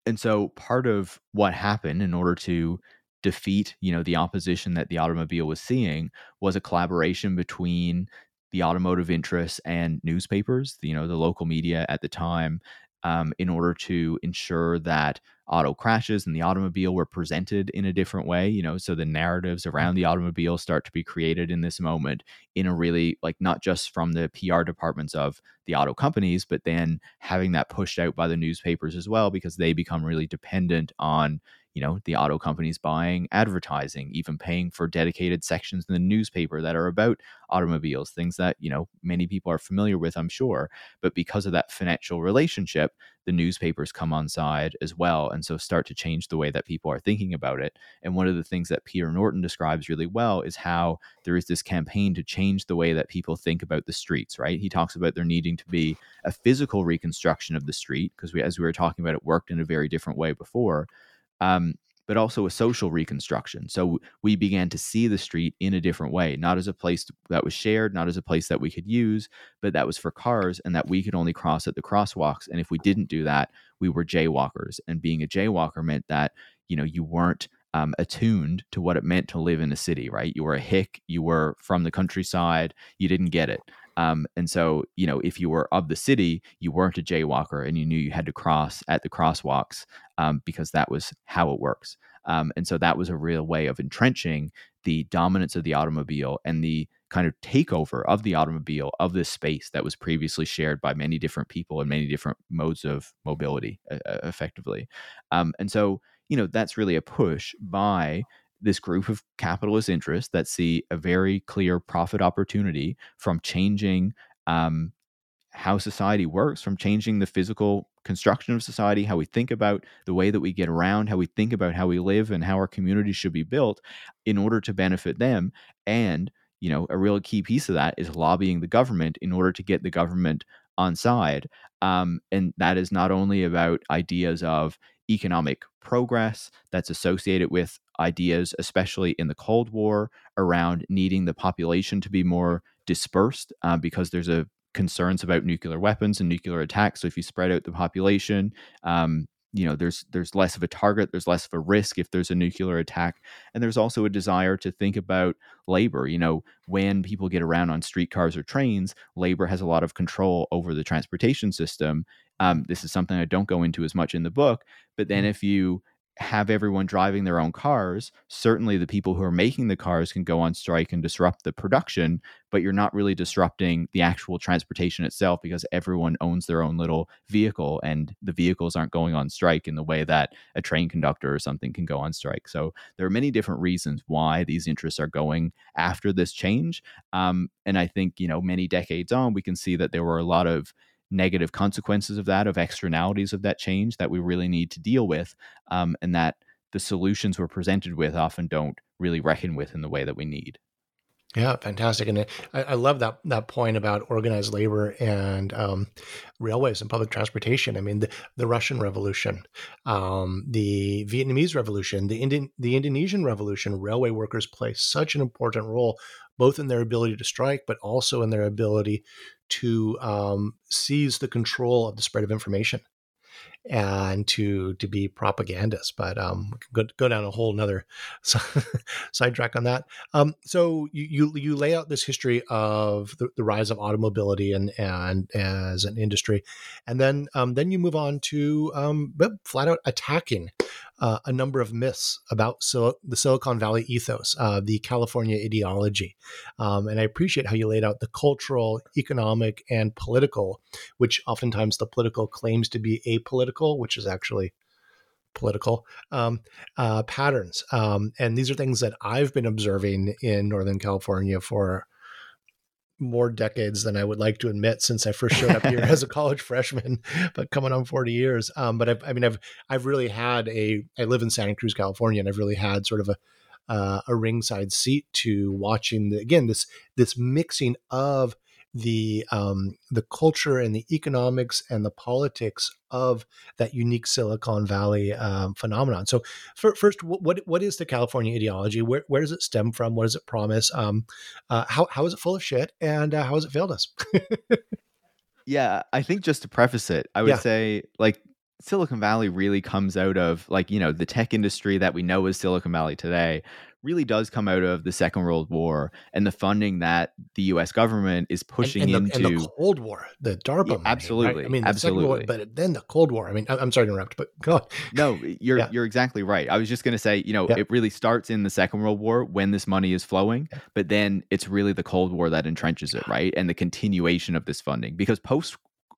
and so part of what happened in order to defeat, you know, the opposition that the automobile was seeing was a collaboration between the automotive interests and newspapers, you know, the local media at the time, um, in order to ensure that auto crashes and the automobile were presented in a different way, you know, so the narratives around the automobile start to be created in this moment in a really, like, not just from the P R departments of the auto companies, but then having that pushed out by the newspapers as well, because they become really dependent on, you know, the auto companies buying advertising, even paying for dedicated sections in the newspaper that are about automobiles, things that, you know, many people are familiar with, I'm sure. But because of that financial relationship, the newspapers come on side as well, and so start to change the way that people are thinking about it. And one of the things that Peter Norton describes really well is how there is this campaign to change the way that people think about the streets, right? He talks about there needing to be a physical reconstruction of the street, because we, as we were talking about, it worked in a very different way before. Um, but also a social reconstruction. So we began to see the street in a different way, not as a place that was shared, not as a place that we could use, but that was for cars and that we could only cross at the crosswalks. And if we didn't do that, we were jaywalkers. And being a jaywalker meant that, you know, you weren't um, attuned to what it meant to live in a city, right? You were a hick, you were from the countryside, you didn't get it. Um, and so, you know, if you were of the city, you weren't a jaywalker and you knew you had to cross at the crosswalks um, because that was how it works. Um, and so that was a real way of entrenching the dominance of the automobile and the kind of takeover of the automobile of this space that was previously shared by many different people and many different modes of mobility, uh, effectively. Um, and so, you know, that's really a push by this group of capitalist interests that see a very clear profit opportunity from changing um, how society works, from changing the physical construction of society, how we think about the way that we get around, how we think about how we live and how our communities should be built in order to benefit them. And, you know, a real key piece of that is lobbying the government in order to get the government on side. Um, and that is not only about ideas of economic progress that's associated with ideas, especially in the Cold War, around needing the population to be more dispersed uh, because there's a concerns about nuclear weapons and nuclear attacks. So if you spread out the population, um, you know, there's there's less of a target, there's less of a risk if there's a nuclear attack. And there's also a desire to think about labor. You know, when people get around on streetcars or trains, labor has a lot of control over the transportation system. Um, this is something I don't go into as much in the book. But then if you have everyone driving their own cars, certainly the people who are making the cars can go on strike and disrupt the production, but you're not really disrupting the actual transportation itself because everyone owns their own little vehicle and the vehicles aren't going on strike in the way that a train conductor or something can go on strike. So there are many different reasons why these interests are going after this change. Um, and I think, you know, many decades on, we can see that there were a lot of negative consequences of that, of externalities of that change that we really need to deal with, um, and that the solutions we're presented with often don't really reckon with in the way that we need. Yeah, fantastic. And I, I love that that point about organized labor and um, railways and public transportation. I mean, the, the Russian Revolution, um, the Vietnamese Revolution, the Indian, the Indonesian Revolution, railway workers play such an important role, both in their ability to strike, but also in their ability to um, seize the control of the spread of information and to to be propagandists. But um, go go down a whole nother sidetrack on that. Um, so you, you you lay out this history of the, the rise of automobility and and as an industry, and then um, then you move on to um, flat out attacking uh, a number of myths about sil- the Silicon Valley ethos, uh, the California ideology, um, and I appreciate how you laid out the cultural, economic, and political, which oftentimes the political claims to be apolitical, which is actually political um, uh, patterns. Um, and these are things that I've been observing in Northern California for more decades than I would like to admit since I first showed up here as a college freshman, but coming on forty years. Um, but I've, I mean, I've, I've really had a, I live in Santa Cruz, California, and I've really had sort of a, uh, a ringside seat to watching the, again, this, this mixing of the um, the culture and the economics and the politics of that unique Silicon Valley um, phenomenon. So for, first, what what is the California ideology? Where where does it stem from? What does it promise? Um, uh, how how is it full of shit? And uh, how has it failed us? Yeah, I think just to preface it, I would yeah. say like Silicon Valley really comes out of like, you know, the tech industry that we know as Silicon Valley today really does come out of the Second World War and the funding that the U S government is pushing and, and the, into. And the Cold War, the DARPA yeah, money, absolutely. Right? I mean, absolutely. War, but then the Cold War. I mean, I'm sorry to interrupt, but go on. No, you're yeah. you're exactly right. I was just going to say, you know, yeah. it really starts in the Second World War when this money is flowing, yeah. but then it's really the Cold War that entrenches it, right? And the continuation of this funding, because post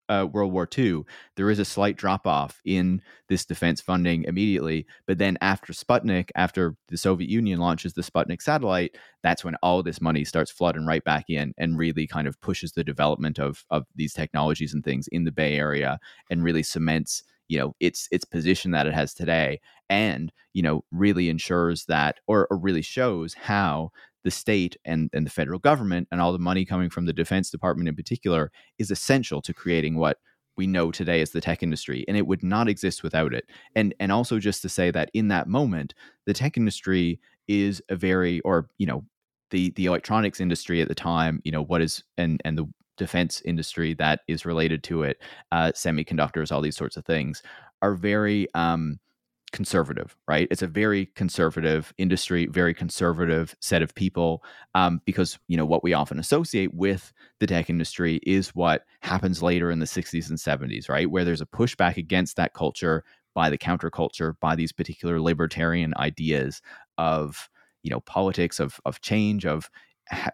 Uh, World War Two, there is a slight drop off in this defense funding immediately. But then after Sputnik, after the Soviet Union launches the Sputnik satellite, that's when all this money starts flooding right back in and really kind of pushes the development of of these technologies and things in the Bay Area and really cements, you know, its its position that it has today and, you know, really ensures that or, or really shows how the state and, and the federal government and all the money coming from the Defense Department in particular is essential to creating what we know today as the tech industry. And it would not exist without it. And and also just to say that in that moment, the tech industry is a very, or, you know, the the electronics industry at the time, you know, what is, and and the defense industry that is related to it, uh, semiconductors, all these sorts of things are very um, conservative, right? It's a very conservative industry, very conservative set of people, um, because, you know, what we often associate with the tech industry is what happens later in the sixties and seventies, right? Where there's a pushback against that culture by the counterculture, by these particular libertarian ideas of, you know, politics, of of change, of,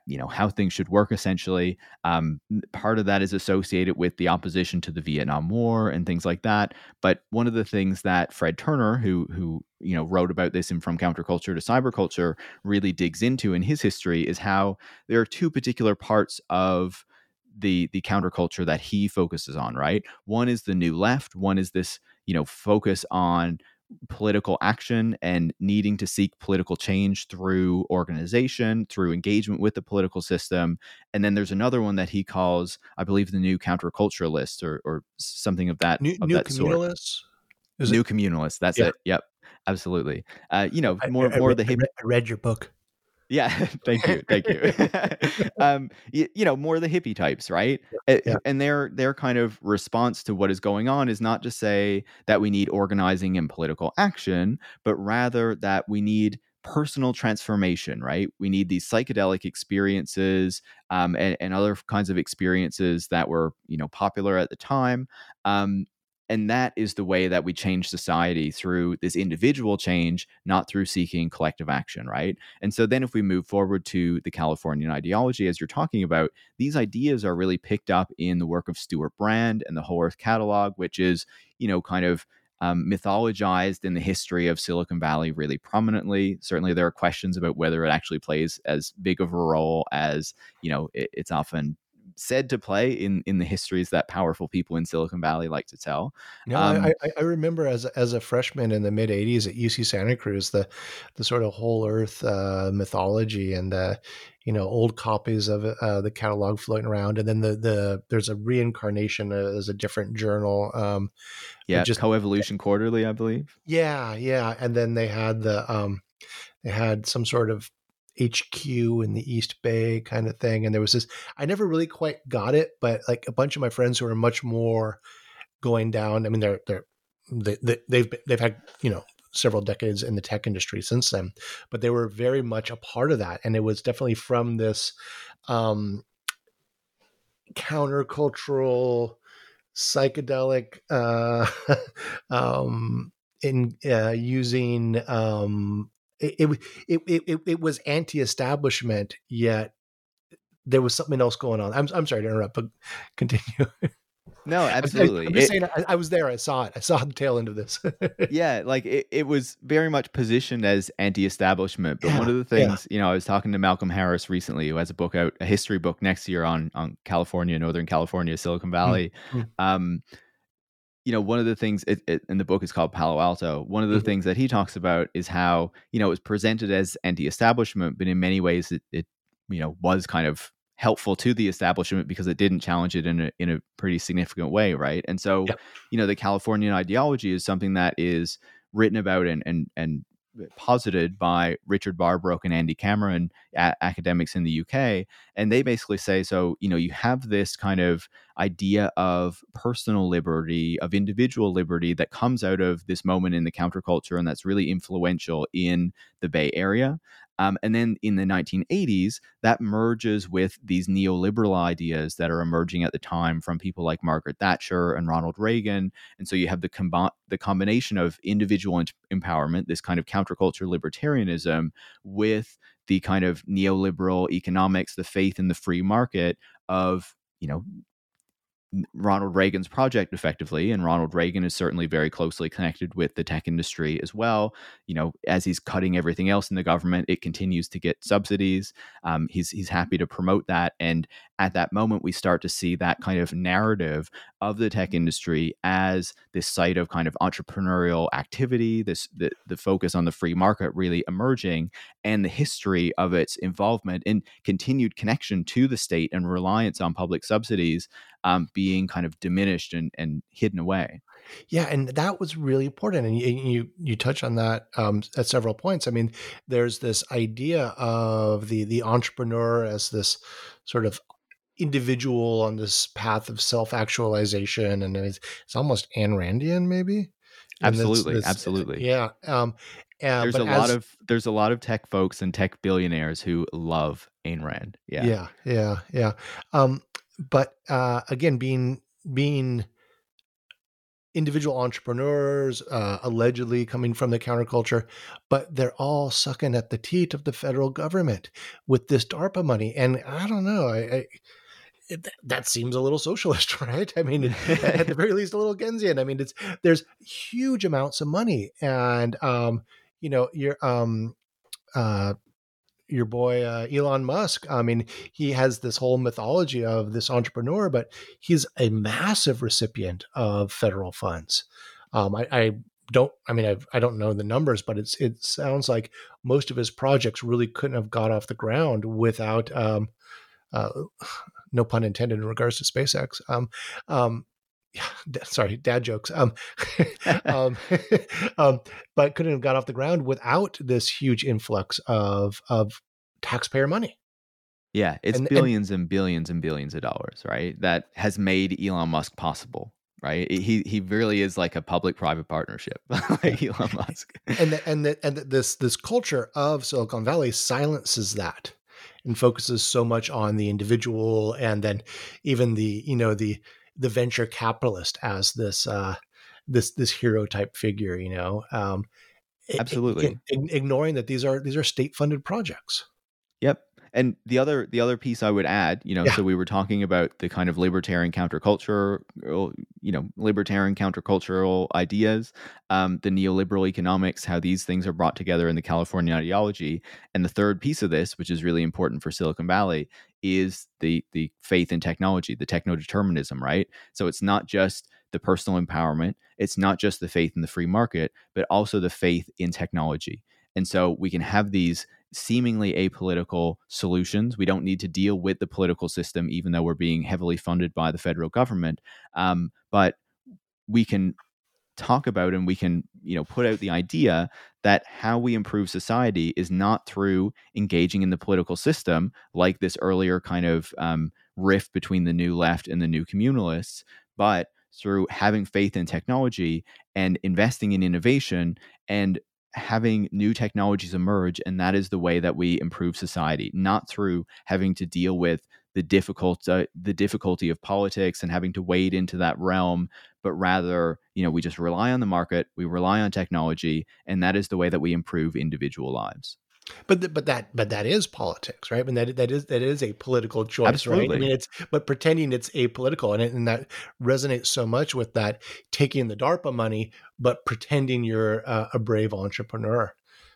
you know, how things should work, essentially. Um, part of that is associated with the opposition to the Vietnam War and things like that. But one of the things that Fred Turner, who, who you know, wrote about this in From Counterculture to Cyberculture, really digs into in his history is how there are two particular parts of the the counterculture that he focuses on, right? One is the new left. One is this, you know, focus on political action and needing to seek political change through organization, through engagement with the political system. And then there's another one that he calls, I believe, the new counterculturalists or or something of that. New, of new that communalists? Sort. Is new it? Communalists. That's yeah. it. Yep. Absolutely. Uh, you know, more, I, I, more I read, of the hip. I read your book. Yeah. Thank you. Thank you. um, you, you know, more of the hippie types, right? Yeah, yeah. And their their kind of response to what is going on is not to say that we need organizing and political action, but rather that we need personal transformation, right? We need these psychedelic experiences um, and, and other kinds of experiences that were, you know, popular at the time. Um, And that is the way that we change society, through this individual change, not through seeking collective action, right? And so then if we move forward to the Californian ideology, as you're talking about, these ideas are really picked up in the work of Stuart Brand and the Whole Earth Catalog, which is, you know, kind of Um, mythologized in the history of Silicon Valley really prominently. Certainly there are questions about whether it actually plays as big of a role as, you know, it, it's often said to play in in the histories that powerful people in Silicon Valley like to tell. No, um, I, I remember as as a freshman in the mid eighties at U C Santa Cruz, the the sort of whole earth uh, mythology and uh, you know old copies of uh, the catalog floating around, and then the the there's a reincarnation as a different journal. Um, yeah, just Coevolution uh, Quarterly, I believe. Yeah, yeah, and then they had the um, they had some sort of H Q in the East Bay kind of thing. And there was this, I never really quite got it, but like a bunch of my friends who are much more going down, I mean, they're, they're, they, they, they've, been, they've had, you know, several decades in the tech industry since then, but they were very much a part of that. And it was definitely from this um, countercultural, psychedelic, uh, um, in uh, using, um, It it it it it was anti-establishment, yet there was something else going on. I'm I'm sorry to interrupt, but continue. No, absolutely. I'm just saying, I, I was there. I saw it. I saw the tail end of this. Yeah, like it, it was very much positioned as anti-establishment. But yeah, one of the things, yeah. you know, I was talking to Malcolm Harris recently, who has a book out, a history book next year on on California, Northern California, Silicon Valley. Mm-hmm. Um, you know, one of the things it, it, in the book is called Palo Alto. One of the mm-hmm. things that he talks about is how, you know, it was presented as anti-establishment, but in many ways it, it you know, was kind of helpful to the establishment because it didn't challenge it in a, in a pretty significant way, right? And so, yeah. you know, the Californian ideology is something that is written about and and and posited by Richard Barbrook and Andy Cameron, a- academics in the U K. And they basically say, so, you know, you have this kind of idea of personal liberty, of individual liberty that comes out of this moment in the counterculture, and that's really influential in the Bay Area. Um, and then in the nineteen eighties, that merges with these neoliberal ideas that are emerging at the time from people like Margaret Thatcher and Ronald Reagan. And so you have the comb- the combination of individual in- empowerment, this kind of counterculture libertarianism, with the kind of neoliberal economics, the faith in the free market of, you know, Ronald Reagan's project effectively. And Ronald Reagan is certainly very closely connected with the tech industry as well. You know, as he's cutting everything else in the government, it continues to get subsidies. Um, he's, he's happy to promote that. And at that moment, we start to see that kind of narrative of the tech industry as this site of kind of entrepreneurial activity, this the, the focus on the free market really emerging, and the history of its involvement and continued connection to the state and reliance on public subsidies um, being kind of diminished and, and hidden away. Yeah, and that was really important. And you you, you touch on that um, at several points. I mean, there's this idea of the the entrepreneur as this sort of individual on this path of self-actualization, and it's, it's almost Ayn Randian, maybe. Absolutely. This, this, absolutely. Yeah. Um, uh, there's a as, lot of, there's a lot of tech folks and tech billionaires who love Ayn Rand. Yeah. Yeah. Yeah. Yeah. Um, but, uh, again, being, being individual entrepreneurs, uh, allegedly coming from the counterculture, but they're all sucking at the teat of the federal government with this DARPA money. And I don't know, I, I It, that seems a little socialist, right? I mean, at the very least, a little Keynesian. I mean, it's there's huge amounts of money, and um, you know, your um, uh, your boy uh, Elon Musk. I mean, he has this whole mythology of this entrepreneur, but he's a massive recipient of federal funds. Um, I, I don't. I mean, I've, I don't know the numbers, but it's it sounds like most of his projects really couldn't have got off the ground without. Um, uh, No pun intended in regards to SpaceX. Um, um, yeah, d- sorry, dad jokes. Um, um, um, but couldn't have got off the ground without this huge influx of of taxpayer money. Yeah, it's and, billions and, and billions and billions of dollars, right? That has made Elon Musk possible, right? He he really is like a public-private partnership, like Elon Musk. And the, and the, and the, this this culture of Silicon Valley silences that. And focuses so much on the individual, and then even the you know the the venture capitalist as this uh, this this hero type figure, you know, um, absolutely ignoring that these are these are state funded projects. Yep. And the other the other piece I would add, you know, yeah. so we were talking about the kind of libertarian counterculture, you know, libertarian countercultural ideas, um, the neoliberal economics, how these things are brought together in the California ideology. And the third piece of this, which is really important for Silicon Valley, is the the faith in technology, the techno-determinism, right? So it's not just the personal empowerment, it's not just the faith in the free market, but also the faith in technology. And so we can have these seemingly apolitical solutions. We don't need to deal with the political system, even though we're being heavily funded by the federal government. Um, but we can talk about and we can, you know, put out the idea that how we improve society is not through engaging in the political system, like this earlier kind of um, rift between the new left and the new communalists, but through having faith in technology and investing in innovation and having new technologies emerge. And that is the way that we improve society, not through having to deal with the difficult, uh, the difficulty of politics and having to wade into that realm, but rather, you know, we just rely on the market, we rely on technology, and that is the way that we improve individual lives. But th- but that but that is politics, right? I mean, that that is that is a political choice, absolutely. Right? I mean, it's but pretending it's apolitical, and it, and that resonates so much with that taking the DARPA money, but pretending you're uh, a brave entrepreneur.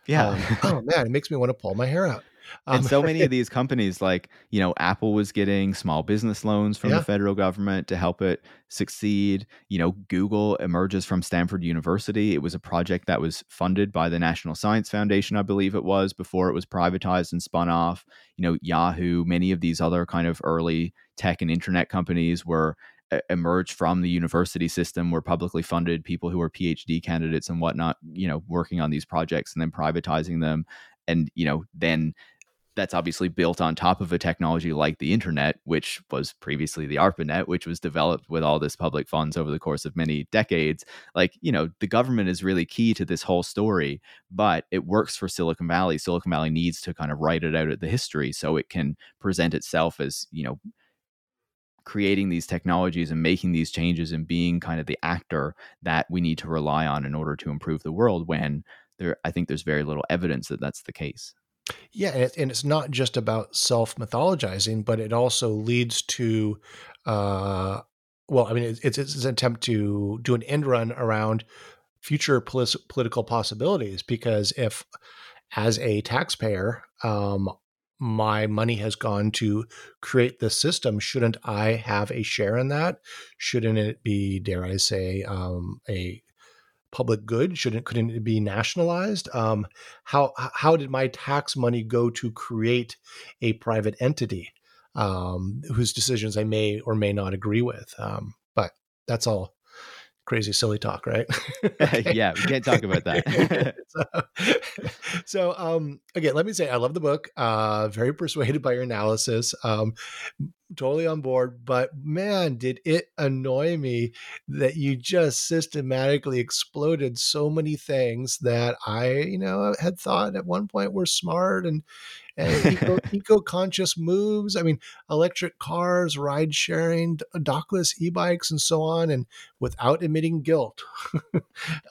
Yeah. Um, oh man, it makes me want to pull my hair out. Um, and so many of these companies, like you know, Apple was getting small business loans from yeah. the federal government to help it succeed. You know, Google emerges from Stanford University. It was a project that was funded by the National Science Foundation, I believe it was, before it was privatized and spun off. You know, Yahoo, many of these other kind of early tech and internet companies were uh, emerged from the university system, were publicly funded. People who were PhD candidates and whatnot, you know, working on these projects and then privatizing them, and you know, then. That's obviously built on top of a technology like the internet, which was previously the ARPANET, which was developed with all this public funds over the course of many decades. Like, you know, the government is really key to this whole story, but it works for Silicon Valley. Silicon Valley needs to kind of write it out of the history so it can present itself as, you know, creating these technologies and making these changes and being kind of the actor that we need to rely on in order to improve the world when there, I think there's very little evidence that that's the case. Yeah, and, it, and it's not just about self-mythologizing, but it also leads to, uh, well, I mean, it's, it's it's an attempt to do an end run around future polis- political possibilities, because if, as a taxpayer, um, my money has gone to create this system, shouldn't I have a share in that? Shouldn't it be, dare I say, um, a... public good? Shouldn't couldn't it be nationalized? Um, how how did my tax money go to create a private entity um, whose decisions I may or may not agree with? Um, but that's all crazy, silly talk, right? Yeah, we can't talk about that. so so um, again, let me say I love the book. Uh, very persuaded by your analysis. Um, totally on board, but man, did it annoy me that you just systematically exploded so many things that I, you know, had thought at one point were smart and, and eco, eco-conscious moves. I mean, electric cars, ride sharing, dockless e-bikes, and so on, and without emitting guilt.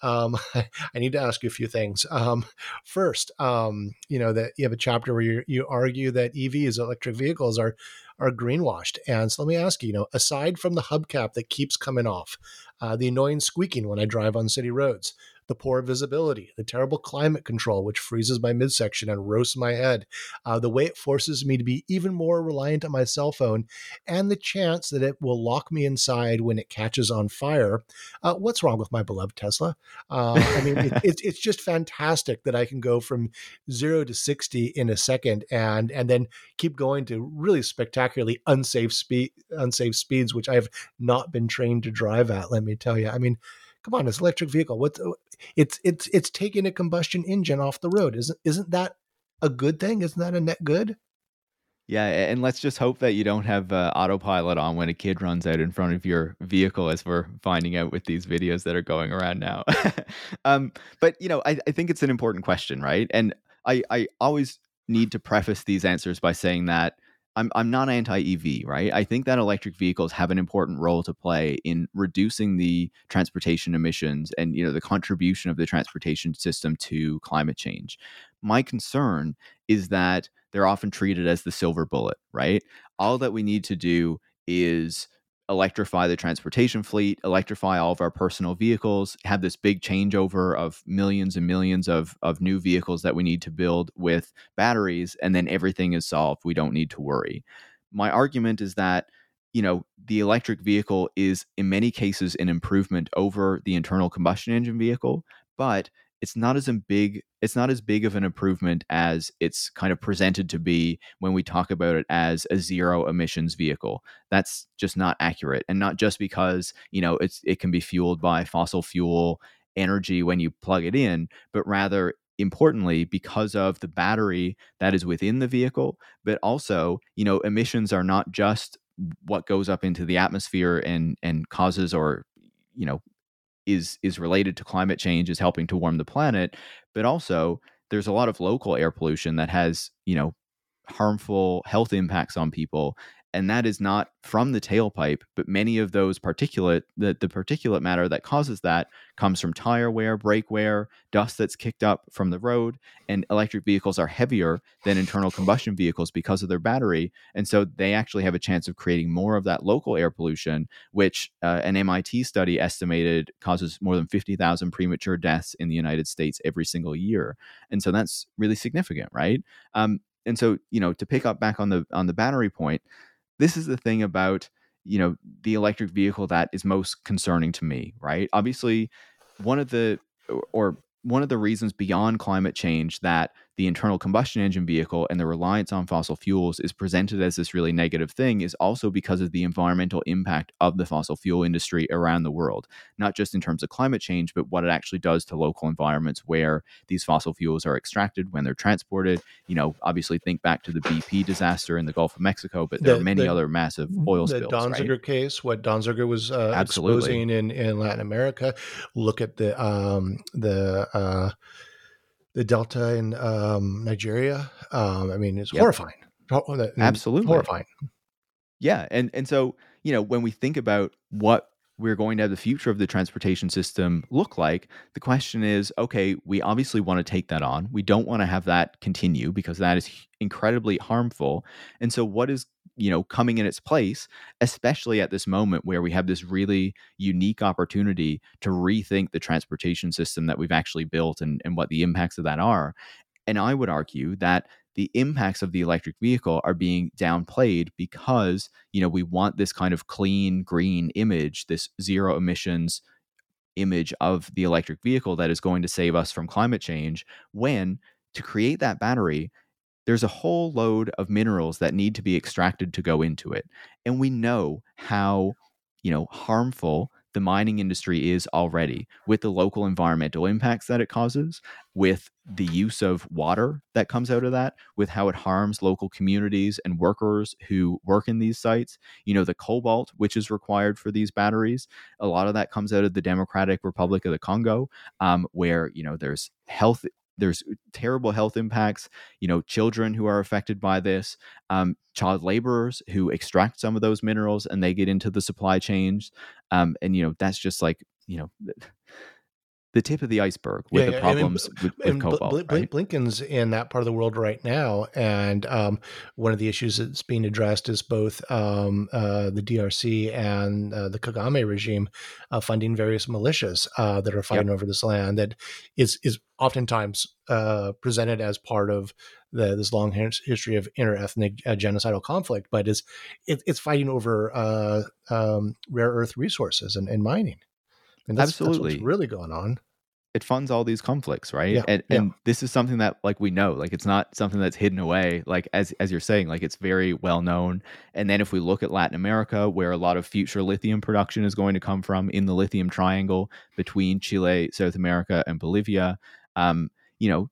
um, I, I need to ask you a few things. Um, first, um, you know, that you have a chapter where you, you argue that E Vs, electric vehicles, are are greenwashed. And so let me ask you, you know, aside from the hubcap that keeps coming off, uh, the annoying squeaking when I drive on city roads, the poor visibility, the terrible climate control, which freezes my midsection and roasts my head, uh, the way it forces me to be even more reliant on my cell phone, and the chance that it will lock me inside when it catches on fire. Uh, what's wrong with my beloved Tesla? Uh, I mean, it, it, it's just fantastic that I can go from zero to sixty in a second and and then keep going to really spectacularly unsafe speed, unsafe speeds, which I've not been trained to drive at, let me tell you. I mean, come on, it's an electric vehicle. What's it's it's it's taking a combustion engine off the road. Isn't isn't that a good thing? Isn't that a net good? Yeah, and let's just hope that you don't have uh, autopilot on when a kid runs out in front of your vehicle, as we're finding out with these videos that are going around now. um, but you know, I, I think it's an important question, right? And I I always need to preface these answers by saying that I'm I'm not anti-E V, right? I think that electric vehicles have an important role to play in reducing the transportation emissions and, you know, the contribution of the transportation system to climate change. My concern is that they're often treated as the silver bullet, right? All that we need to do is electrify the transportation fleet, electrify all of our personal vehicles, have this big changeover of millions and millions of, of new vehicles that we need to build with batteries, and then everything is solved. We don't need to worry. My argument is that, you know, the electric vehicle is in many cases an improvement over the internal combustion engine vehicle, but it's not as big, it's not as big of an improvement as it's kind of presented to be when we talk about it as a zero emissions vehicle. That's just not accurate. And not just because, you know, it's it can be fueled by fossil fuel energy when you plug it in, but rather importantly, because of the battery that is within the vehicle. But also, you know, emissions are not just what goes up into the atmosphere and and causes or, you know, is is related to climate change, is helping to warm the planet, but also there's a lot of local air pollution that has, you know, harmful health impacts on people. And that is not from the tailpipe, but many of those particulate, the, the particulate matter that causes that comes from tire wear, brake wear, dust that's kicked up from the road. And electric vehicles are heavier than internal combustion vehicles because of their battery. And so they actually have a chance of creating more of that local air pollution, which uh, an M I T study estimated causes more than fifty thousand premature deaths in the United States every single year. And so that's really significant, right? Um, and so, you know, to pick up back on the on the battery point, this is the thing about, you know, the electric vehicle that is most concerning to me, right? Obviously, one of the or one of the reasons beyond climate change that the internal combustion engine vehicle and the reliance on fossil fuels is presented as this really negative thing is also because of the environmental impact of the fossil fuel industry around the world, not just in terms of climate change, but what it actually does to local environments where these fossil fuels are extracted, when they're transported. You know, obviously think back to the B P disaster in the Gulf of Mexico, but there the, are many the, other massive oil the spills. The Donziger right? case, what Donziger was uh, exposing in, in Latin America. Look at the um, the uh, the Delta in um, Nigeria. Um, I mean, it's yep. horrifying. Absolutely. Horrifying. Yeah. And, and so, you know, when we think about what we're going to have the future of the transportation system look like, the question is, okay, we obviously want to take that on. We don't want to have that continue because that is incredibly harmful. And so what is, you know, coming in its place, especially at this moment where we have this really unique opportunity to rethink the transportation system that we've actually built and, and what the impacts of that are. And I would argue that the impacts of the electric vehicle are being downplayed because, you know, we want this kind of clean, green image, this zero emissions image of the electric vehicle that is going to save us from climate change, when to create that battery, there's a whole load of minerals that need to be extracted to go into it. And we know how, you know, harmful the mining industry is already, with the local environmental impacts that it causes, with the use of water that comes out of that, with how it harms local communities and workers who work in these sites. You know, the cobalt, which is required for these batteries, a lot of that comes out of the Democratic Republic of the Congo, um, where, you know, there's health, there's terrible health impacts, you know, children who are affected by this, um, child laborers who extract some of those minerals and they get into the supply chains. Um, and, you know, that's just like, you know, the tip of the iceberg with yeah, the problems I mean, with, with cobalt. Bl- Bl- right? Blinken's in that part of the world right now. And um, one of the issues that's being addressed is both um, uh, the D R C and uh, the Kagame regime uh, funding various militias uh, that are fighting yep. over this land that is is oftentimes uh, presented as part of the, this long history of interethnic uh, genocidal conflict, but is it, it's fighting over uh, um, rare earth resources and, and mining. And that's, absolutely, that's what's really going on. It funds all these conflicts, right? Yeah, and and yeah. This is something that, like, we know, like, it's not something that's hidden away. Like, as as you're saying, like, it's very well known. And then if we look at Latin America, where a lot of future lithium production is going to come from in the lithium triangle between Chile, South America, and Bolivia, um, you know,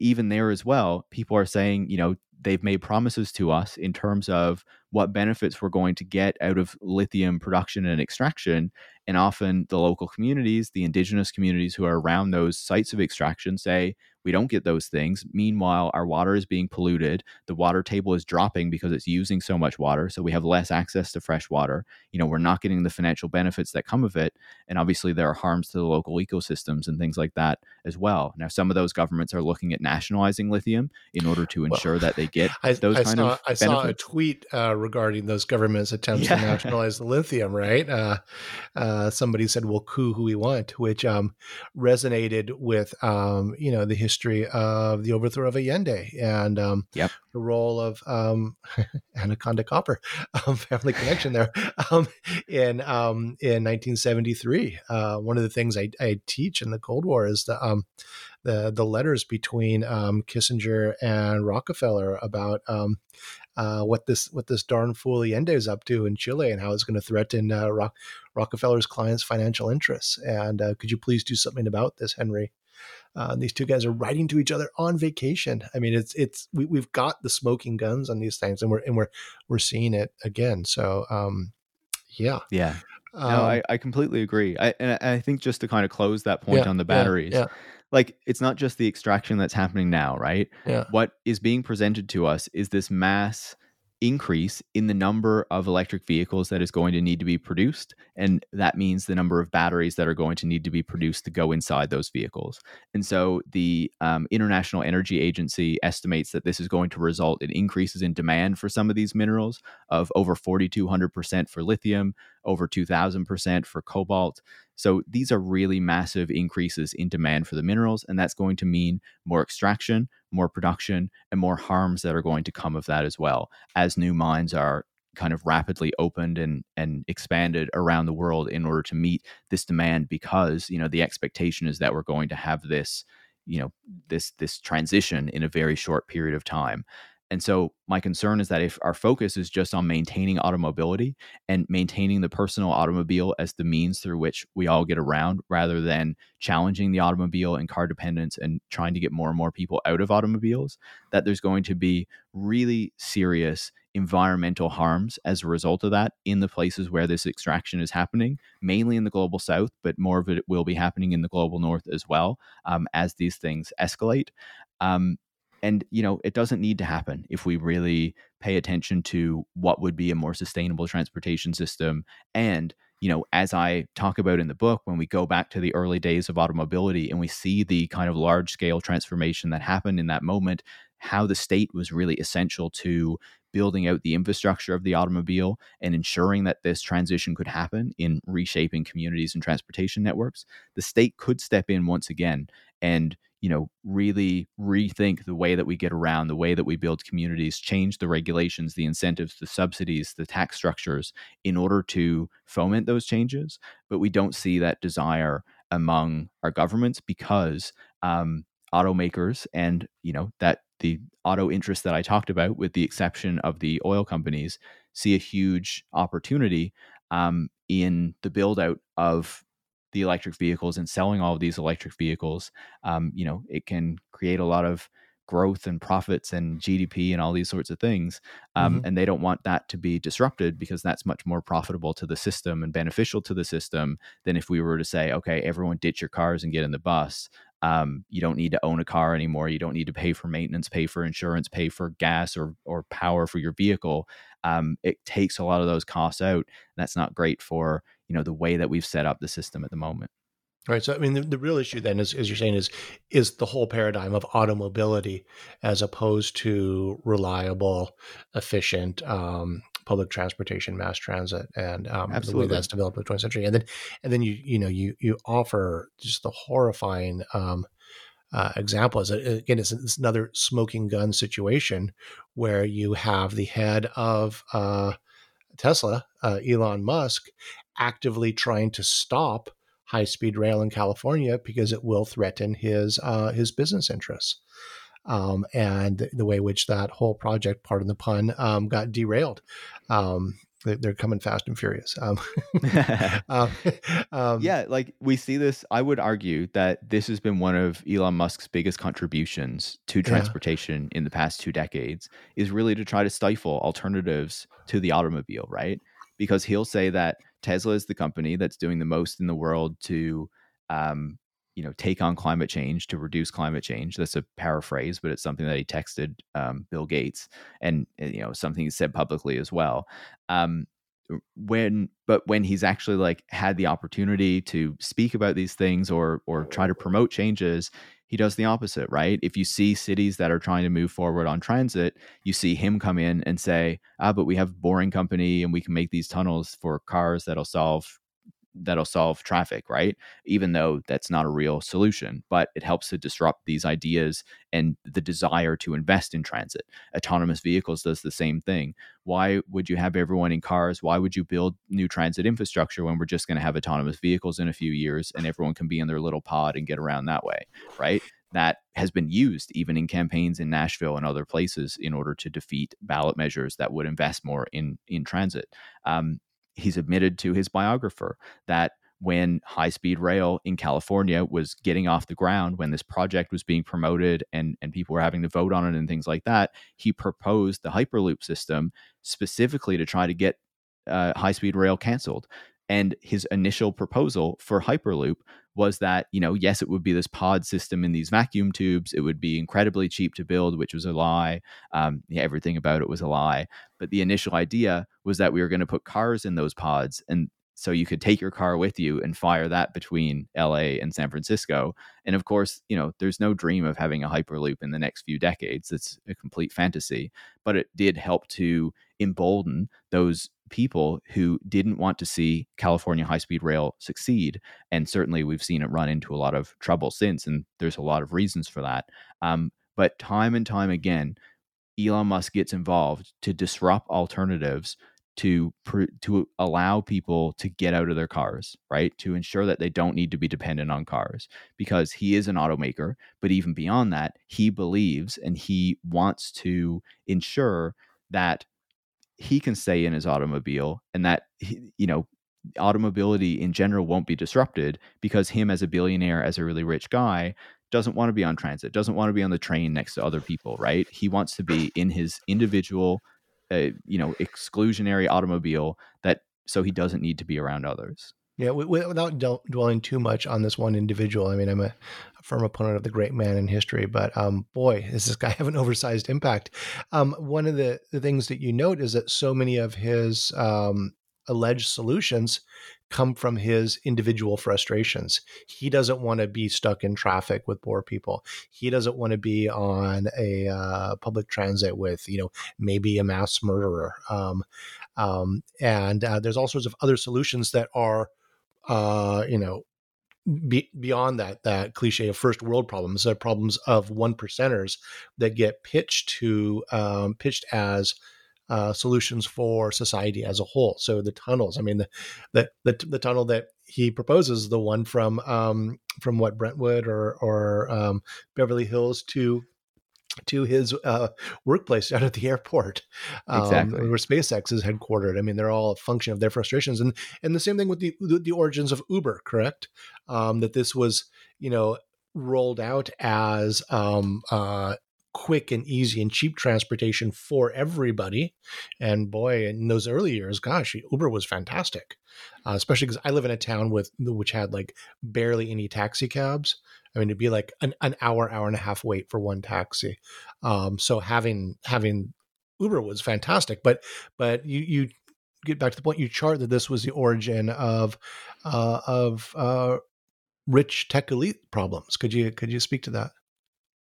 even there as well, people are saying, you know, they've made promises to us in terms of what benefits we're going to get out of lithium production and extraction. And often the local communities, the indigenous communities who are around those sites of extraction say, we don't get those things. Meanwhile, our water is being polluted. The water table is dropping because it's using so much water. So we have less access to fresh water. You know, we're not getting the financial benefits that come of it. And obviously there are harms to the local ecosystems and things like that as well. Now, some of those governments are looking at nationalizing lithium in order to ensure well, that they get I, those I kind saw, of benefits. I saw a tweet uh, regarding those governments' attempts yeah. to nationalize the lithium, right? Uh, uh, somebody said, we'll coup who we want, which um, resonated with, um, you know, the history history of the overthrow of Allende and um, yep. the role of um, Anaconda Copper, um, family connection there, um, in um, in nineteen seventy-three. Uh, one of the things I, I teach in the Cold War is the um, the, the letters between um, Kissinger and Rockefeller about um, uh, what this what this darn fool Allende is up to in Chile and how it's going to threaten uh, Ro- Rockefeller's clients' financial interests. And uh, could you please do something about this, Henry? Uh, these two guys are writing to each other on vacation. I mean, it's it's we, we've got the smoking guns on these things, and we're and we're we're seeing it again. So, um, yeah, yeah. Um, no, I, I completely agree. I and I think just to kind of close that point yeah, on the batteries, yeah, yeah. like it's not just the extraction that's happening now, right? Yeah. What is being presented to us is this mass increase in the number of electric vehicles that is going to need to be produced. And that means the number of batteries that are going to need to be produced to go inside those vehicles. And so the um, International Energy Agency estimates that this is going to result in increases in demand for some of these minerals of over four thousand two hundred percent for lithium, over two thousand percent for cobalt. So these are really massive increases in demand for the minerals. And that's going to mean more extraction, more production, and more harms that are going to come of that as well, as new mines are kind of rapidly opened and, and expanded around the world in order to meet this demand, because, you know, the expectation is that we're going to have this, you know, this, this transition in a very short period of time. And so my concern is that if our focus is just on maintaining automobility and maintaining the personal automobile as the means through which we all get around, rather than challenging the automobile and car dependence and trying to get more and more people out of automobiles, that there's going to be really serious environmental harms as a result of that in the places where this extraction is happening, mainly in the global south, but more of it will be happening in the global north as well, um, as these things escalate. Um, And, you know, it doesn't need to happen if we really pay attention to what would be a more sustainable transportation system. And, you know, as I talk about in the book, when we go back to the early days of automobility and we see the kind of large scale transformation that happened in that moment, how the state was really essential to building out the infrastructure of the automobile and ensuring that this transition could happen in reshaping communities and transportation networks, the state could step in once again and, you know, really rethink the way that we get around, the way that we build communities, change the regulations, the incentives, the subsidies, the tax structures in order to foment those changes. But we don't see that desire among our governments because um, automakers and, you know, that the auto interest that I talked about, with the exception of the oil companies, see a huge opportunity um, in the build out of the electric vehicles and selling all of these electric vehicles, um, you know, it can create a lot of growth and profits and G D P and all these sorts of things. Um, mm-hmm. And they don't want that to be disrupted, because that's much more profitable to the system and beneficial to the system than if we were to say, okay, everyone ditch your cars and get in the bus. Um, you don't need to own a car anymore. You don't need to pay for maintenance, pay for insurance, pay for gas or or power for your vehicle. Um, it takes a lot of those costs out. That's not great for, you know, the way that we've set up the system at the moment. Right. So, I mean, the, the real issue then is, as you're saying, is, is the whole paradigm of automobility as opposed to reliable, efficient, um, public transportation, mass transit, and um, the way that's developed in the twentieth century. And then, and then you, you know, you, you offer just the horrifying, um, Uh, example is, again, it's, it's another smoking gun situation where you have the head of uh, Tesla, uh, Elon Musk, actively trying to stop high-speed rail in California because it will threaten his uh, his business interests. Um, and the way in which that whole project, pardon the pun, um, got derailed. Um, They're coming fast and furious. Um, um, um, yeah, like we see this. I would argue that this has been one of Elon Musk's biggest contributions to transportation yeah. in the past two decades, is really to try to stifle alternatives to the automobile, right? Because he'll say that Tesla is the company that's doing the most in the world to, um, you know, take on climate change, to reduce climate change. That's a paraphrase, but it's something that he texted um, Bill Gates, and, you know, something he said publicly as well. Um, when, but when he's actually like had the opportunity to speak about these things or or try to promote changes, he does the opposite, right? If you see cities that are trying to move forward on transit, you see him come in and say, ah, but we have Boring Company and we can make these tunnels for cars that'll solve that'll solve traffic, right? Even though that's not a real solution, but it helps to disrupt these ideas and the desire to invest in transit. Autonomous vehicles does the same thing. Why would you have everyone in cars? Why would you build new transit infrastructure when we're just going to have autonomous vehicles in a few years and everyone can be in their little pod and get around that way, right? That has been used even in campaigns in Nashville and other places in order to defeat ballot measures that would invest more in, in transit. Um, He's admitted to his biographer that when high-speed rail in California was getting off the ground, when this project was being promoted and, and people were having to vote on it and things like that, he proposed the Hyperloop system specifically to try to get uh, high-speed rail canceled. And his initial proposal for Hyperloop was that, you know, yes, it would be this pod system in these vacuum tubes. It would be incredibly cheap to build, which was a lie. Um, yeah, everything about it was a lie. But the initial idea was that we were going to put cars in those pods. And so you could take your car with you and fire that between L A and San Francisco. And of course, you know, there's no dream of having a Hyperloop in the next few decades. It's a complete fantasy. But it did help to embolden those people who didn't want to see California high-speed rail succeed. And certainly we've seen it run into a lot of trouble since, and there's a lot of reasons for that. Um, but time and time again, Elon Musk gets involved to disrupt alternatives, to pr- to allow people to get out of their cars, right? To ensure that they don't need to be dependent on cars, because he is an automaker. But even beyond that, he believes and he wants to ensure that he can stay in his automobile and that, you know, automobility in general won't be disrupted, because him as a billionaire, as a really rich guy, doesn't want to be on transit, doesn't want to be on the train next to other people, right? He wants to be in his individual, uh, you know, exclusionary automobile, that so he doesn't need to be around others. Yeah, without dwelling too much on this one individual, I mean, I'm a firm opponent of the great man in history, but um, boy, does this guy have an oversized impact. Um, one of the, the things that you note is that so many of his um, alleged solutions come from his individual frustrations. He doesn't want to be stuck in traffic with poor people. He doesn't want to be on a uh, public transit with, you know, maybe a mass murderer. Um, um, and uh, there's all sorts of other solutions that are Uh, you know, be, beyond that that cliche of first world problems, the problems of one percenters that get pitched to um, pitched as uh, solutions for society as a whole. So the tunnels, I mean, the the the, the tunnel that he proposes, the one from um, from what Brentwood or or um, Beverly Hills to to his uh, workplace out at the airport, um, exactly. where SpaceX is headquartered. I mean, they're all a function of their frustrations. And and the same thing with the the origins of Uber, correct? Um, that this was, you know, rolled out as um, uh, quick and easy and cheap transportation for everybody. And boy, in those early years, gosh, Uber was fantastic, uh, especially because I live in a town with which had like barely any taxi cabs. I mean, it'd be like an, an hour, hour and a half wait for one taxi. Um, so having having Uber was fantastic. But but you you get back to the point you chart that this was the origin of uh, of uh, rich tech elite problems. Could you could you speak to that?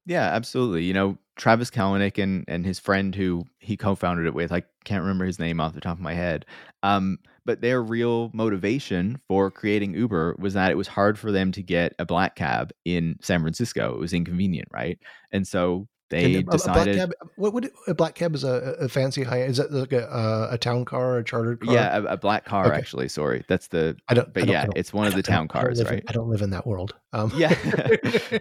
Yeah, absolutely. You know, Travis Kalanick and and his friend who he co-founded it with, I can't remember his name off the top of my head, um, but their real motivation for creating Uber was that it was hard for them to get a black cab in San Francisco. It was inconvenient, right? And so they and a, decided... A black cab, what would it, a black cab is a, a fancy high... Is that like a, a town car or a chartered car? Yeah, a, a black car, okay. actually. Sorry. That's the... I don't, but I don't, yeah, I don't, it's one of the town cars, I right? In, I don't live in that world. Um. Yeah.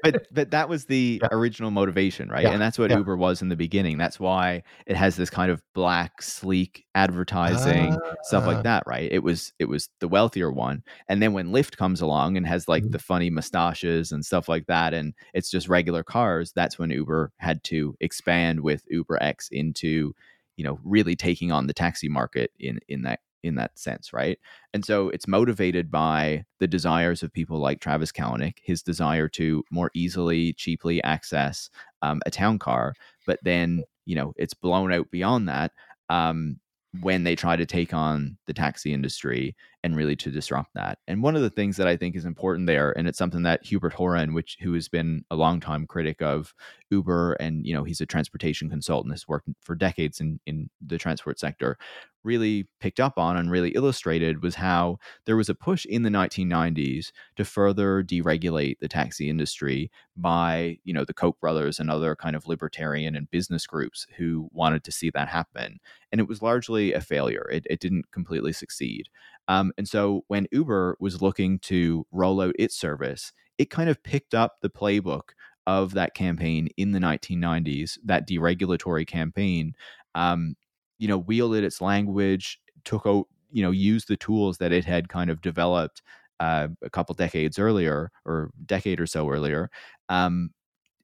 but but that was the yeah. original motivation, right? Yeah. And that's what yeah. Uber was in the beginning. That's why it has this kind of black, sleek advertising, uh, stuff like that, right? It was it was the wealthier one. And then when Lyft comes along and has like mm-hmm. the funny mustaches and stuff like that, and it's just regular cars, that's when Uber had to expand with UberX into, you know, really taking on the taxi market in in that in that sense, right? And so it's motivated by the desires of people like Travis Kalanick, his desire to more easily, cheaply access um, a town car. But then, you know, it's blown out beyond that um, when they try to take on the taxi industry and really to disrupt that. And one of the things that I think is important there, and it's something that Hubert Horan, which who has been a longtime critic of Uber, and you know he's a transportation consultant, has worked for decades in, in the transport sector, really picked up on and really illustrated was how there was a push in the nineteen nineties to further deregulate the taxi industry by you know the Koch brothers and other kind of libertarian and business groups who wanted to see that happen. And it was largely a failure. It, it didn't completely succeed. Um, and so when Uber was looking to roll out its service, it kind of picked up the playbook of that campaign in the nineteen nineties, that deregulatory campaign, um, you know, wielded its language, took out, you know, used the tools that it had kind of developed uh, a couple decades earlier or decade or so earlier, um,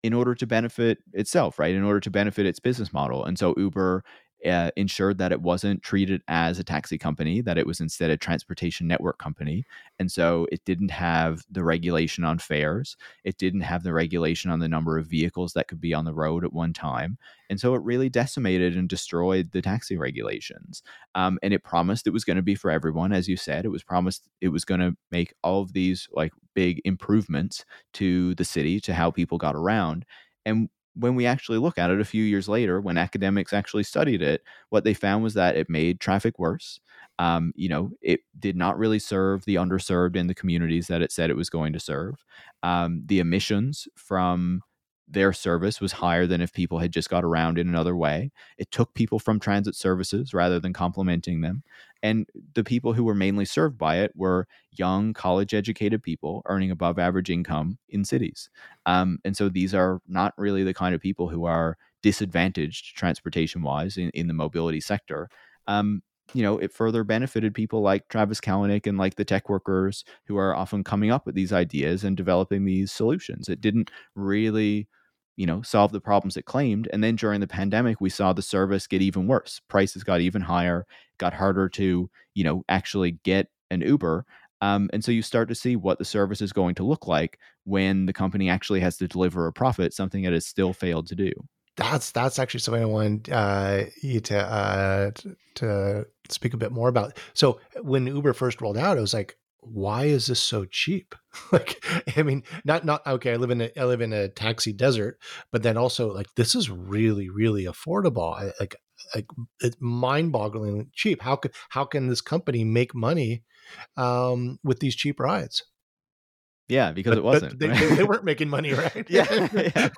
in order to benefit itself, right? In order to benefit its business model. And so Uber Uh, ensured that it wasn't treated as a taxi company, that it was instead a transportation network company. And so it didn't have the regulation on fares. It didn't have the regulation on the number of vehicles that could be on the road at one time. And so it really decimated and destroyed the taxi regulations. Um, and it promised it was going to be for everyone. As you said, it was promised it was going to make all of these like big improvements to the city, to how people got around. And when we actually look at it a few years later, when academics actually studied it, what they found was that it made traffic worse. Um, you know, it did not really serve the underserved in the communities that it said it was going to serve. Um, the emissions from their service was higher than if people had just got around in another way. It took people from transit services rather than complementing them. And the people who were mainly served by it were young, college-educated people earning above average income in cities. Um, and so these are not really the kind of people who are disadvantaged transportation-wise in, in the mobility sector. Um, you know, it further benefited people like Travis Kalanick and like the tech workers who are often coming up with these ideas and developing these solutions. It didn't really... you know, solve the problems it claimed. And then during the pandemic, we saw the service get even worse. Prices got even higher, got harder to, you know, actually get an Uber. Um, and so you start to see what the service is going to look like when the company actually has to deliver a profit, something that has still failed to do. That's that's actually something I want uh, you to uh, to speak a bit more about. So when Uber first rolled out, it was like, why is this so cheap? Like, I mean, not, not, okay. I live in a, I live in a taxi desert, but then also like, this is really, really affordable. I, like, like it's mind boggling cheap. How could, how can this company make money um, with these cheap rides? Yeah, because but, it wasn't. They, right? they weren't making money, right? yeah, yeah.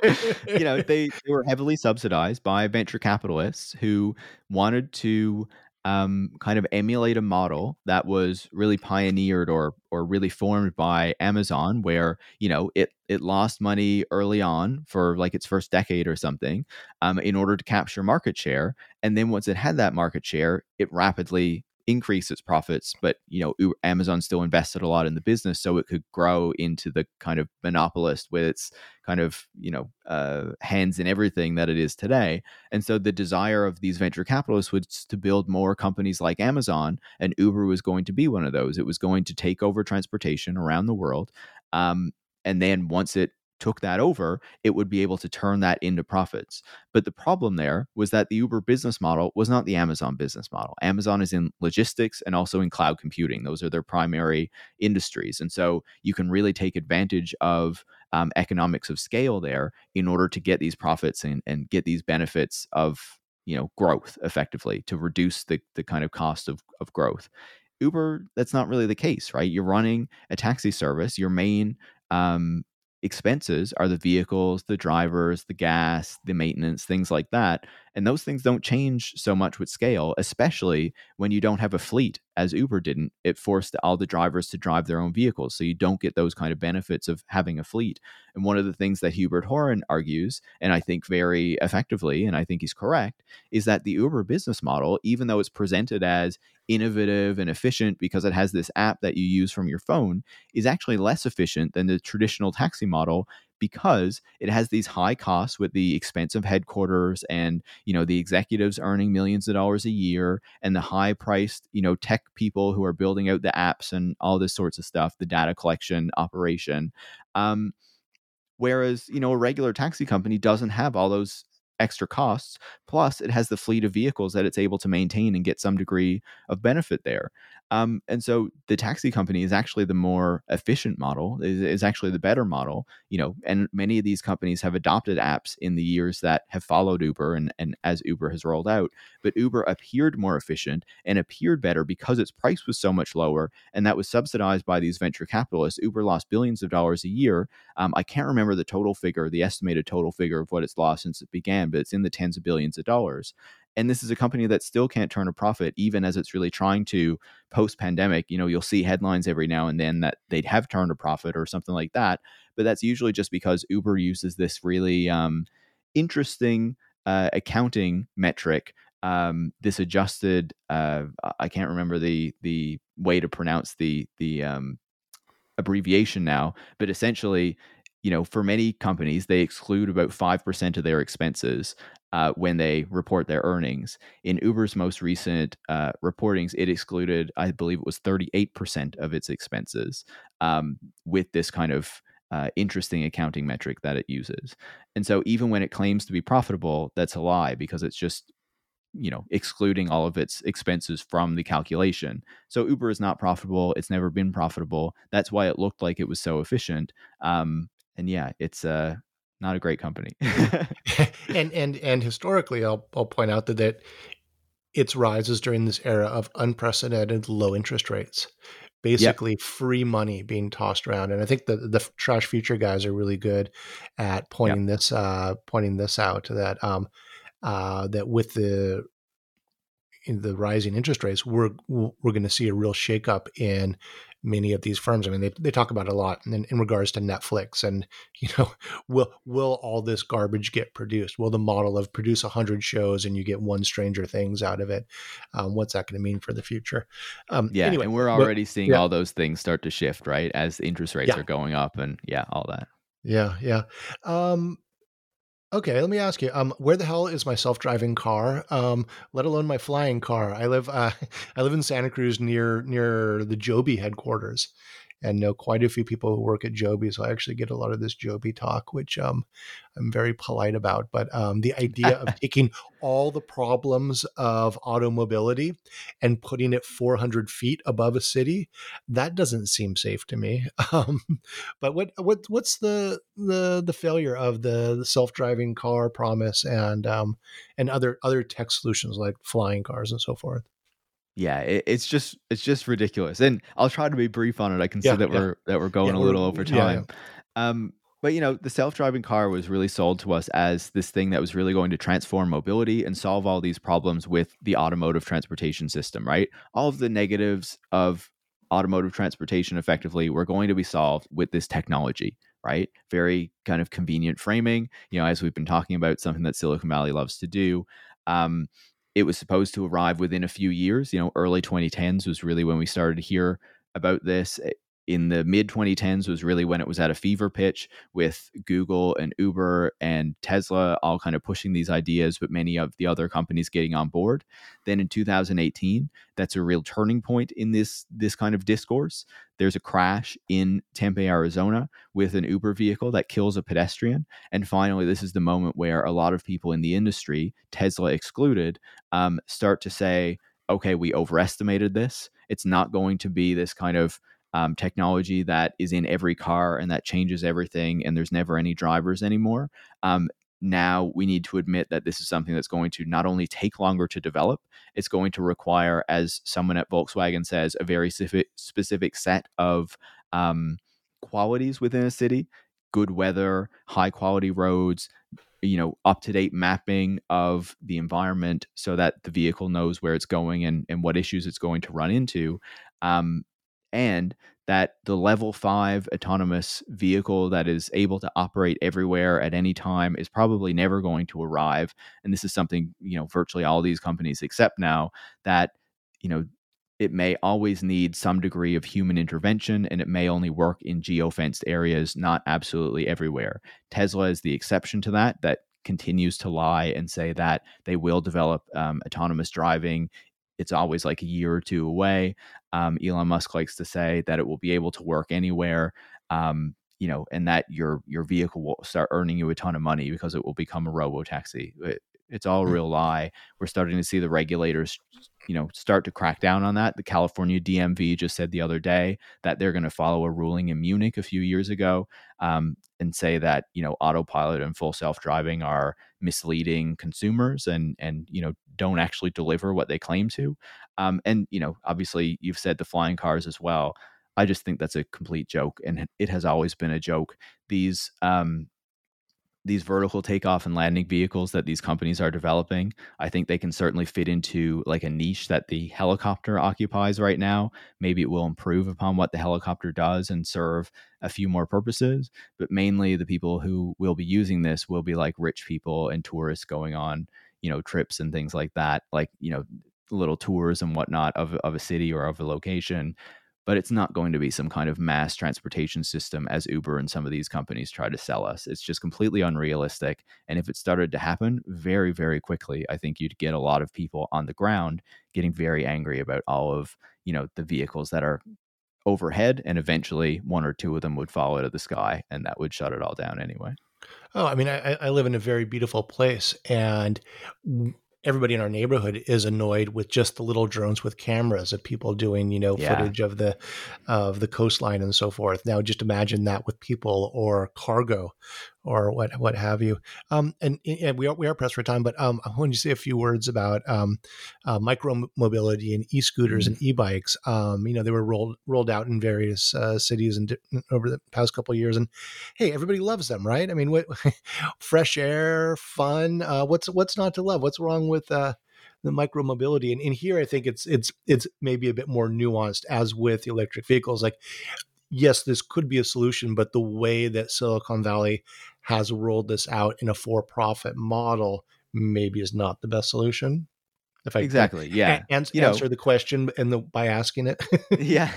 You know, they, they were heavily subsidized by venture capitalists who wanted to, um, kind of emulate a model that was really pioneered or or really formed by Amazon, where, you know, it it lost money early on for like its first decade or something, um, in order to capture market share. And then once it had that market share, it rapidly increased its profits. But, you know, Amazon still invested a lot in the business so it could grow into the kind of monopolist with its kind of, you know, uh, hands in everything that it is today. And so the desire of these venture capitalists was to build more companies like Amazon, and Uber was going to be one of those. It was going to take over transportation around the world. Um, and then once it took that over, it would be able to turn that into profits. But the problem there was that the Uber business model was not the Amazon business model. Amazon is in logistics and also in cloud computing. Those are their primary industries. And so you can really take advantage of um, economics of scale there in order to get these profits and, and get these benefits of, you know, growth effectively, to reduce the, the kind of cost of, of growth. Uber, that's not really the case, right? You're running a taxi service. Your main um, expenses are the vehicles, the drivers, the gas, the maintenance, things like that. And those things don't change so much with scale, especially when you don't have a fleet, as Uber didn't. It forced all the drivers to drive their own vehicles, so you don't get those kind of benefits of having a fleet. And one of the things that Hubert Horan argues, and I think very effectively, and I think he's correct, is that the Uber business model, even though it's presented as innovative and efficient because it has this app that you use from your phone, is actually less efficient than the traditional taxi model, because it has these high costs with the expensive headquarters and, you know, the executives earning millions of dollars a year, and the high priced, you know, tech people who are building out the apps and all this sorts of stuff, the data collection operation. Um, whereas, you know, a regular taxi company doesn't have all those extra costs. Plus, it has the fleet of vehicles that it's able to maintain and get some degree of benefit there. Um, and so the taxi company is actually the more efficient model, is, is actually the better model, you know, and many of these companies have adopted apps in the years that have followed Uber and, and as Uber has rolled out. But Uber appeared more efficient and appeared better because its price was so much lower, and that was subsidized by these venture capitalists. Uber lost billions of dollars a year. Um, I can't remember the total figure, the estimated total figure of what it's lost since it began, but it's in the tens of billions of dollars. And this is a company that still can't turn a profit, even as it's really trying to post-pandemic. You know, you'll see headlines every now and then that they'd have turned a profit or something like that. But that's usually just because Uber uses this really um, interesting uh, accounting metric, um, this adjusted. Uh, I can't remember the the way to pronounce the the um, abbreviation now, but essentially, you know, for many companies, they exclude about five percent of their expenses uh, when they report their earnings. In Uber's most recent uh, reportings, it excluded, I believe it was thirty-eight percent of its expenses um, with this kind of uh, interesting accounting metric that it uses. And so even when it claims to be profitable, that's a lie, because it's just, you know, excluding all of its expenses from the calculation. So Uber is not profitable. It's never been profitable. That's why it looked like it was so efficient. Um, And yeah, it's uh, not a great company. and and and historically, I'll I'll point out that, that its rise is during this era of unprecedented low interest rates, basically yep. free money being tossed around. And I think the the Trash Future guys are really good at pointing yep. this uh, pointing this out that um uh, that with the in the rising interest rates, we're we're going to see a real shakeup in many of these firms. I mean, they they talk about it a lot in, in regards to Netflix and, you know, will will all this garbage get produced? Will the model of produce one hundred shows and you get one Stranger Things out of it? Um, what's that going to mean for the future? Um, yeah, anyway, and we're already but, seeing yeah. all those things start to shift, right? As the interest rates yeah. are going up and yeah, all that. Yeah, yeah. Um, Okay, let me ask you, um, where the hell is my self-driving car? Um, let alone my flying car. I live, uh, I live in Santa Cruz near near the Joby headquarters, and know quite a few people who work at Joby. So I actually get a lot of this Joby talk, which um, I'm very polite about. But um, the idea of taking all the problems of automobility and putting it four hundred feet above a city, that doesn't seem safe to me. Um, but what what what's the the the failure of the, the self-driving car promise and um, and other other tech solutions like flying cars and so forth? Yeah, it, it's just it's just ridiculous. And I'll try to be brief on it. I can yeah, see that yeah. we're that we're going yeah, a little over time. Yeah, yeah. Um, But, you know, the self-driving car was really sold to us as this thing that was really going to transform mobility and solve all these problems with the automotive transportation system, right? All of the negatives of automotive transportation effectively were going to be solved with this technology, right? Very kind of convenient framing, you know, as we've been talking about, something that Silicon Valley loves to do. Um, it was supposed to arrive within a few years, you know, early twenty tens was really when we started to hear about this. In the mid twenty tens was really when it was at a fever pitch with Google and Uber and Tesla all kind of pushing these ideas, but many of the other companies getting on board. Then in two thousand eighteen, that's a real turning point in this, this kind of discourse. There's a crash in Tempe, Arizona with an Uber vehicle that kills a pedestrian. And finally, this is the moment where a lot of people in the industry, Tesla excluded, um, start to say, okay, we overestimated this. It's not going to be this kind of Um, technology that is in every car and that changes everything, and there's never any drivers anymore. Um, now we need to admit that this is something that's going to not only take longer to develop, it's going to require, as someone at Volkswagen says, a very specific set of um, qualities within a city: good weather, high quality roads, you know, up-to-date mapping of the environment so that the vehicle knows where it's going and, and what issues it's going to run into. Um, And that the level five autonomous vehicle that is able to operate everywhere at any time is probably never going to arrive. And this is something, you know, virtually all these companies accept now, that, you know, it may always need some degree of human intervention, and it may only work in geo-fenced areas, not absolutely everywhere. Tesla is the exception to that, that continues to lie and say that they will develop um, autonomous driving. It's always like a year or two away. Um, Elon Musk likes to say that it will be able to work anywhere, um, you know, and that your your vehicle will start earning you a ton of money because it will become a robo-taxi. It, it's all a real lie. We're starting to see the regulators, you know, start to crack down on that. The California D M V just said the other day that they're going to follow a ruling in Munich a few years ago um, and say that, you know, autopilot and full self-driving are misleading consumers and, and, you know, don't actually deliver what they claim to. Um, and, you know, obviously you've said the flying cars as well. I just think that's a complete joke, and it has always been a joke. These, um, these vertical takeoff and landing vehicles that these companies are developing, I think they can certainly fit into like a niche that the helicopter occupies right now. Maybe it will improve upon what the helicopter does and serve a few more purposes, but mainly the people who will be using this will be like rich people and tourists going on, you know, trips and things like that, like, you know, little tours and whatnot of, of a city or of a location. But it's not going to be some kind of mass transportation system as Uber and some of these companies try to sell us. It's just completely unrealistic. And if it started to happen very, very quickly, I think you'd get a lot of people on the ground getting very angry about all of, you know, the vehicles that are overhead, and eventually one or two of them would fall out of the sky, and that would shut it all down anyway. Oh, I mean, I, I live in a very beautiful place, and everybody in our neighborhood is annoyed with just the little drones with cameras of people doing, you know, yeah. footage of the of the coastline and so forth. Now, just imagine that with people or cargo or what what have you. Um, and, and we are we are pressed for time, but um, I wanted to say a few words about um, uh, micro mobility and e-scooters mm-hmm. and e-bikes. Um, you know, they were rolled rolled out in various uh, cities and over the past couple of years. And hey, everybody loves them, right? I mean, what fresh air, fun. Uh, what's what's not to love? What's wrong with with uh, the micro mobility? And in here, I think it's, it's, it's maybe a bit more nuanced as with electric vehicles. Like, yes, this could be a solution, but the way that Silicon Valley has rolled this out in a for-profit model maybe is not the best solution. If I exactly. Can, yeah. An- you answer know, the question and the, by asking it. yeah.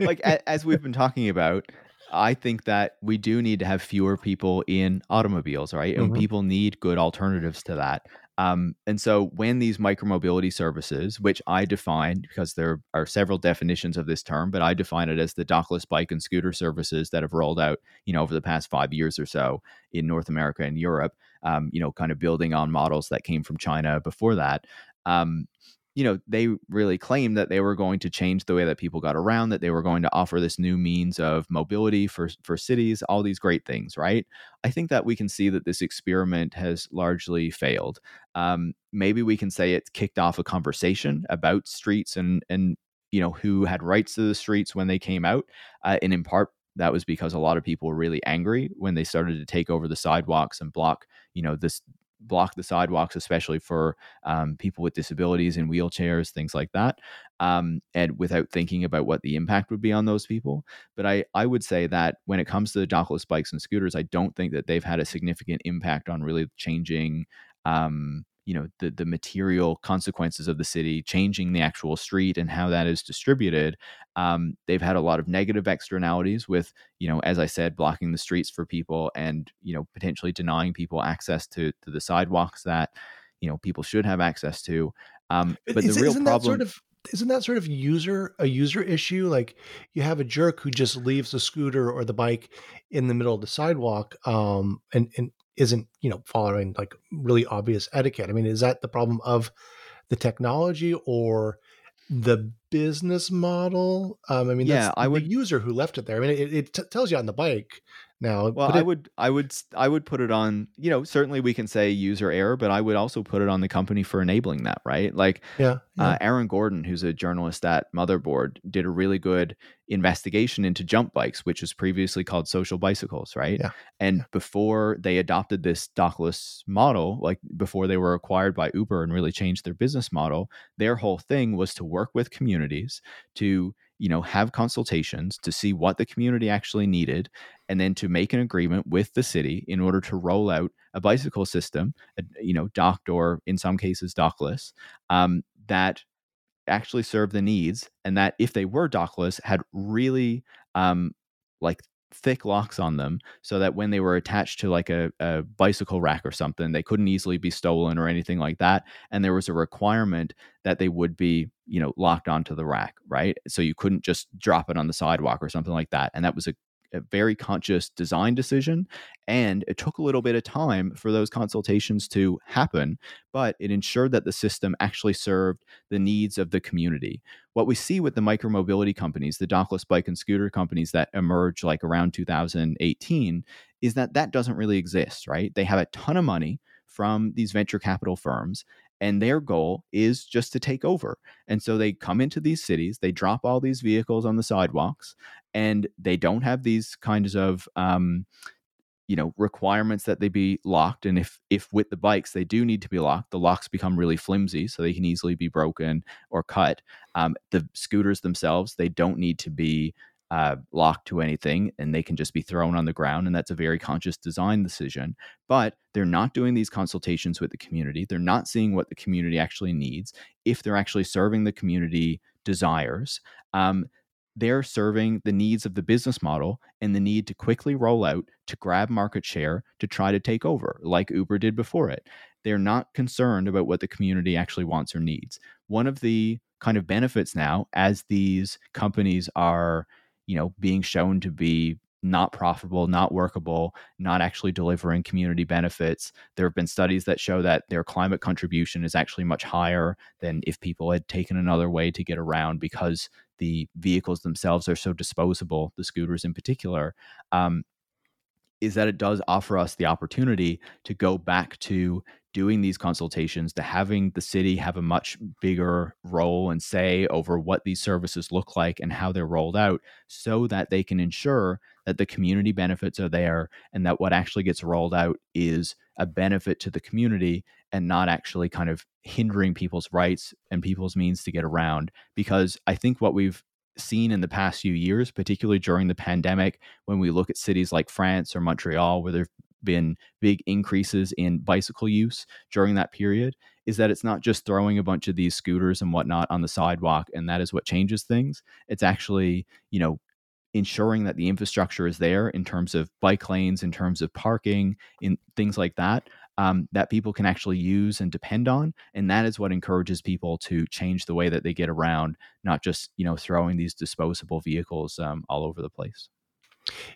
Like a, as we've been talking about, I think that we do need to have fewer people in automobiles, right? And mm-hmm. people need good alternatives to that. Um, and so when these micromobility services, which I define, because there are several definitions of this term, but I define it as the dockless bike and scooter services that have rolled out, you know, over the past five years or so in North America and Europe, um, you know, kind of building on models that came from China before that. Um, you know, they really claimed that they were going to change the way that people got around, that they were going to offer this new means of mobility for, for cities, all these great things, right? I think that we can see that this experiment has largely failed. Um, maybe we can say it's kicked off a conversation about streets and, and, you know, who had rights to the streets when they came out, uh, and in part, that was because a lot of people were really angry when they started to take over the sidewalks and block, you know, this block the sidewalks, especially for um, people with disabilities and wheelchairs, things like that. Um, and without thinking about what the impact would be on those people. But I, I would say that when it comes to the dockless bikes and scooters, I don't think that they've had a significant impact on really changing, um, you know, the, the material consequences of the city, changing the actual street and how that is distributed. Um, they've had a lot of negative externalities with, you know, as I said, blocking the streets for people and, you know, potentially denying people access to, to the sidewalks that, you know, people should have access to. Um, but Is, the real isn't problem... That sort of- Isn't that sort of user a user issue? Like you have a jerk who just leaves the scooter or the bike in the middle of the sidewalk um, and, and isn't, you know, following like really obvious etiquette. I mean, is that the problem of the technology or the business model? Um, I mean, yeah, that's I would, the user who left it there. I mean, it, it t- tells you on the bike now. Well, I it, would, I would, I would put it on, you know, certainly we can say user error, but I would also put it on the company for enabling that, right? Like yeah, yeah. Uh, Aaron Gordon, who's a journalist at Motherboard, did a really good investigation into jump bikes, which was previously called social bicycles, right? Yeah. And yeah. before they adopted this dockless model, like before they were acquired by Uber and really changed their business model, their whole thing was to work with communities to, you know, have consultations to see what the community actually needed, and then to make an agreement with the city in order to roll out a bicycle system, you know, docked or in some cases dockless, um, that actually served the needs, and that if they were dockless, had really um, like thick locks on them so that when they were attached to like a, a bicycle rack or something, they couldn't easily be stolen or anything like that. And there was a requirement that they would be, you know, locked onto the rack, right? So you couldn't just drop it on the sidewalk or something like that. And that was a, a very conscious design decision. And it took a little bit of time for those consultations to happen, but it ensured that the system actually served the needs of the community. What we see with the micromobility companies, the dockless bike and scooter companies that emerge like around two thousand eighteen, is that that doesn't really exist, right? They have a ton of money from these venture capital firms, and their goal is just to take over. And so they come into these cities, they drop all these vehicles on the sidewalks, and they don't have these kinds of, um, you know, requirements that they be locked. And if, if with the bikes, they do need to be locked, the locks become really flimsy, so they can easily be broken or cut. Um, the scooters themselves, they don't need to be uh, locked to anything, and they can just be thrown on the ground. And that's a very conscious design decision, but they're not doing these consultations with the community. They're not seeing what the community actually needs. If they're actually serving the community desires, um, they're serving the needs of the business model and the need to quickly roll out to grab market share, to try to take over like Uber did before it. They're not concerned about what the community actually wants or needs. One of the kind of benefits now, as these companies are, you know, being shown to be not profitable, not workable, not actually delivering community benefits, there have been studies that show that their climate contribution is actually much higher than if people had taken another way to get around, because the vehicles themselves are so disposable, the scooters in particular, um, is that it does offer us the opportunity to go back to doing these consultations, to having the city have a much bigger role and say over what these services look like and how they're rolled out, so that they can ensure that the community benefits are there and that what actually gets rolled out is a benefit to the community and not actually kind of hindering people's rights and people's means to get around. Because I think what we've seen in the past few years, particularly during the pandemic, when we look at cities like France or Montreal, where there've been big increases in bicycle use during that period, is that it's not just throwing a bunch of these scooters and whatnot on the sidewalk and that is what changes things. It's actually, you know, ensuring that the infrastructure is there in terms of bike lanes, in terms of parking, in things like that, um, that people can actually use and depend on. And that is what encourages people to change the way that they get around, not just, you know, throwing these disposable vehicles um, all over the place.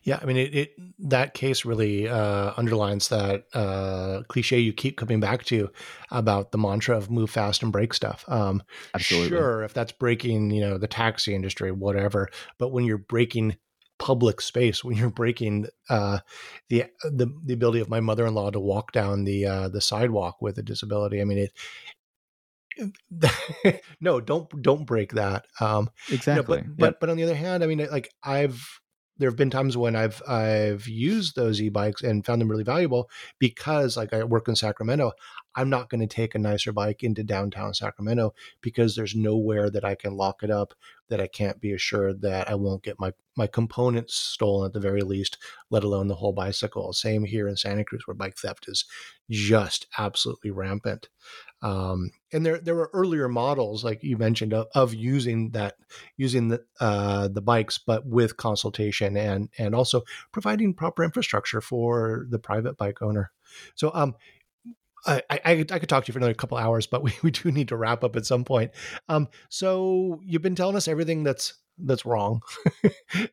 Yeah, I mean, it, it that case really uh, underlines that uh, cliche you keep coming back to about the mantra of move fast and break stuff. Um, Absolutely. Sure, if that's breaking, you know, the taxi industry, whatever. But when you're breaking public space, when you're breaking uh, the, the the ability of my mother-in-law to walk down the uh, the sidewalk with a disability, I mean, it. no, don't don't break that. Um, exactly. You know, but, yep. but but on the other hand, I mean, like I've. there have been times when I've I've used those e-bikes and found them really valuable because, like, I work in Sacramento. I'm not going to take a nicer bike into downtown Sacramento because there's nowhere that I can lock it up that I can't be assured that I won't get my, my components stolen at the very least, let alone the whole bicycle. Same here in Santa Cruz, where bike theft is just absolutely rampant. Um, and there there were earlier models, like you mentioned, of, of using that using the uh, the bikes, but with consultation and and also providing proper infrastructure for the private bike owner. So, um. I, I, I could talk to you for another couple hours, but we, we do need to wrap up at some point. Um, so you've been telling us everything that's that's wrong,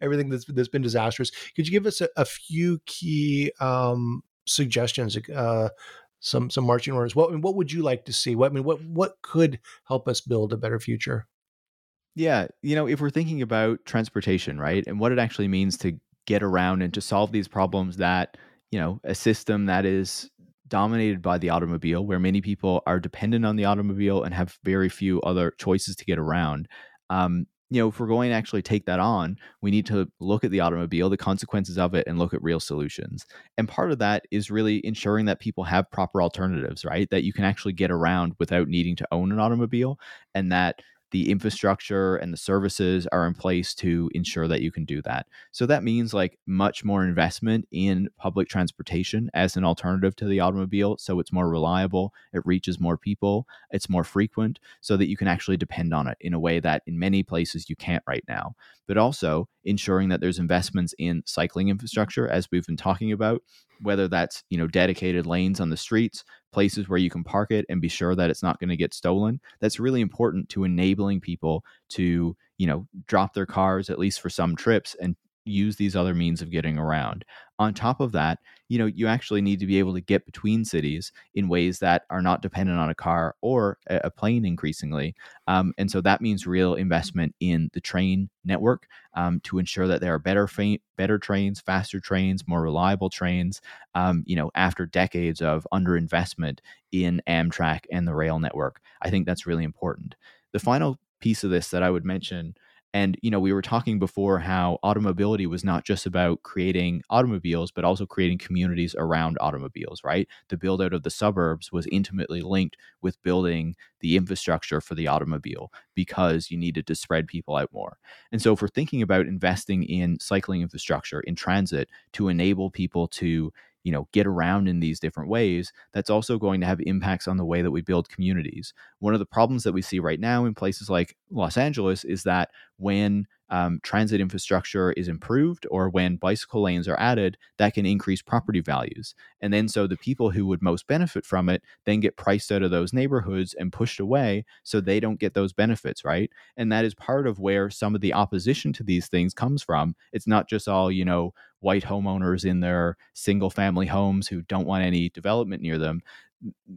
everything that's that's been disastrous. Could you give us a, a few key um, suggestions, uh, some some marching orders? What what would you like to see? What I mean, what what could help us build a better future? Yeah, you know, if we're thinking about transportation, right, and what it actually means to get around and to solve these problems that, you know, a system that is dominated by the automobile, where many people are dependent on the automobile and have very few other choices to get around. Um, you know, if we're going to actually take that on, we need to look at the automobile, the consequences of it, and look at real solutions. And part of that is really ensuring that people have proper alternatives, right? That you can actually get around without needing to own an automobile, and that the infrastructure and the services are in place to ensure that you can do that. So that means, like, much more investment in public transportation as an alternative to the automobile. So it's more reliable, it reaches more people, it's more frequent, so that you can actually depend on it in a way that in many places you can't right now. But also ensuring that there's investments in cycling infrastructure, as we've been talking about, whether that's, you know, dedicated lanes on the streets, places where you can park it and be sure that it's not going to get stolen. That's really important to enabling people to, you know, drop their cars, at least for some trips, and use these other means of getting around. On top of that, you know, you actually need to be able to get between cities in ways that are not dependent on a car or a plane increasingly. Um, and so that means real investment in the train network um, to ensure that there are better, fa- better trains, faster trains, more reliable trains, um, you know, after decades of underinvestment in Amtrak and the rail network. I think that's really important. The final piece of this that I would mention, and, you know, we were talking before how automobility was not just about creating automobiles, but also creating communities around automobiles, right? The build out of the suburbs was intimately linked with building the infrastructure for the automobile because you needed to spread people out more. And so if we're thinking about investing in cycling infrastructure, in transit, to enable people to, you know, get around in these different ways, that's also going to have impacts on the way that we build communities. One of the problems that we see right now in places like Los Angeles is that when um, transit infrastructure is improved or when bicycle lanes are added, that can increase property values. And then so the people who would most benefit from it then get priced out of those neighborhoods and pushed away, so they don't get those benefits, right? And that is part of where some of the opposition to these things comes from. It's not just all, you know, white homeowners in their single family homes who don't want any development near them.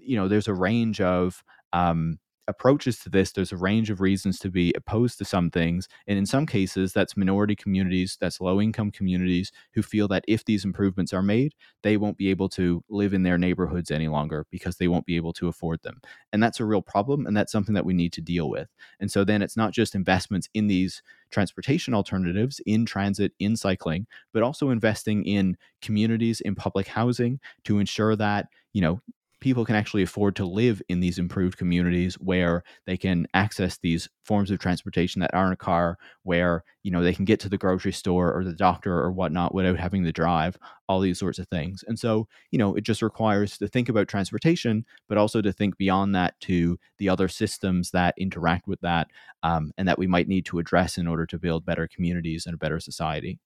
You know, there's a range of um, approaches to this. There's a range of reasons to be opposed to some things. And in some cases, that's minority communities, that's low-income communities who feel that if these improvements are made, they won't be able to live in their neighborhoods any longer because they won't be able to afford them. And that's a real problem. And that's something that we need to deal with. And so then it's not just investments in these transportation alternatives, in transit, in cycling, but also investing in communities, in public housing, to ensure that, you know, people can actually afford to live in these improved communities where they can access these forms of transportation that aren't a car, where, you know, they can get to the grocery store or the doctor or whatnot without having to drive, all these sorts of things. And so, you know, it just requires to think about transportation, but also to think beyond that to the other systems that interact with that, um, and that we might need to address in order to build better communities and a better society.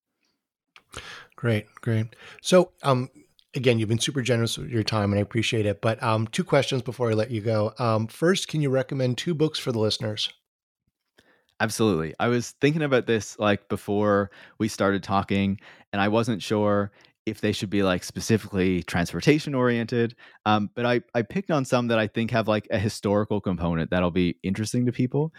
Great, great. So, um, again, you've been super generous with your time, and I appreciate it. But um, two questions before I let you go. Um, first, can you recommend two books for the listeners? Absolutely. I was thinking about this, like, before we started talking, and I wasn't sure if they should be, like, specifically transportation oriented. Um, but I, I picked on some that I think have, like, a historical component that'll be interesting to people.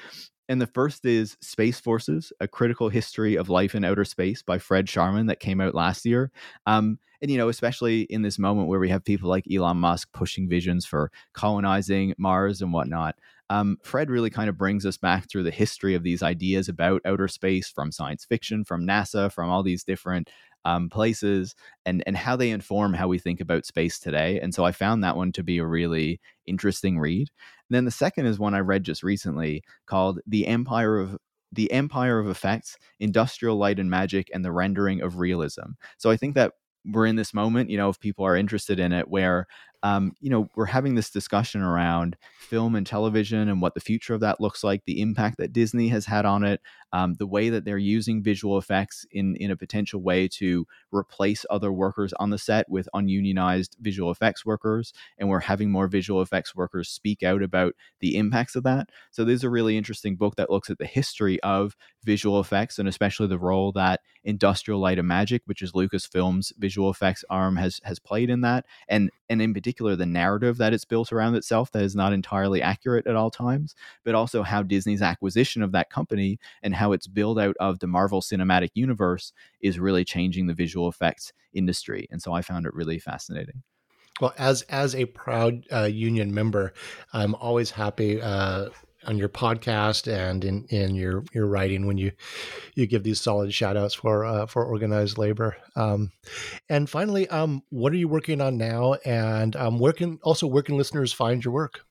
And the first is Space Forces, A Critical History of Life in Outer Space by Fred Sharman, that came out last year. Um, and, you know, especially in this moment where we have people like Elon Musk pushing visions for colonizing Mars and whatnot, Um, Fred really kind of brings us back through the history of these ideas about outer space from science fiction, from NASA, from all these different um, places, and, and how they inform how we think about space today. And so I found that one to be a really interesting read. And then the second is one I read just recently called The Empire of The Empire of Effects, Industrial Light and Magic, and the Rendering of Realism. So I think that we're in this moment, you know, if people are interested in it, where, um, you know, we're having this discussion around film and television and what the future of that looks like, the impact that Disney has had on it, um, the way that they're using visual effects in, in a potential way to replace other workers on the set with ununionized visual effects workers. And we're having more visual effects workers speak out about the impacts of that. So this is a really interesting book that looks at the history of visual effects and especially the role that Industrial Light and Magic, which is Lucasfilm's visual effects arm, has, has played in that. And, and in particular, the narrative that it's built around itself that is not entirely accurate at all times, but also how Disney's acquisition of that company and how its build out of the Marvel Cinematic Universe is really changing the visual effects industry. And so I found it really fascinating. Well, as as a proud uh, union member, I'm always happy uh, on your podcast and in, in your, your writing when you, you give these solid shout outs for uh, for organized labor. Um, and finally, um, what are you working on now? And um, where can also where can listeners find your work?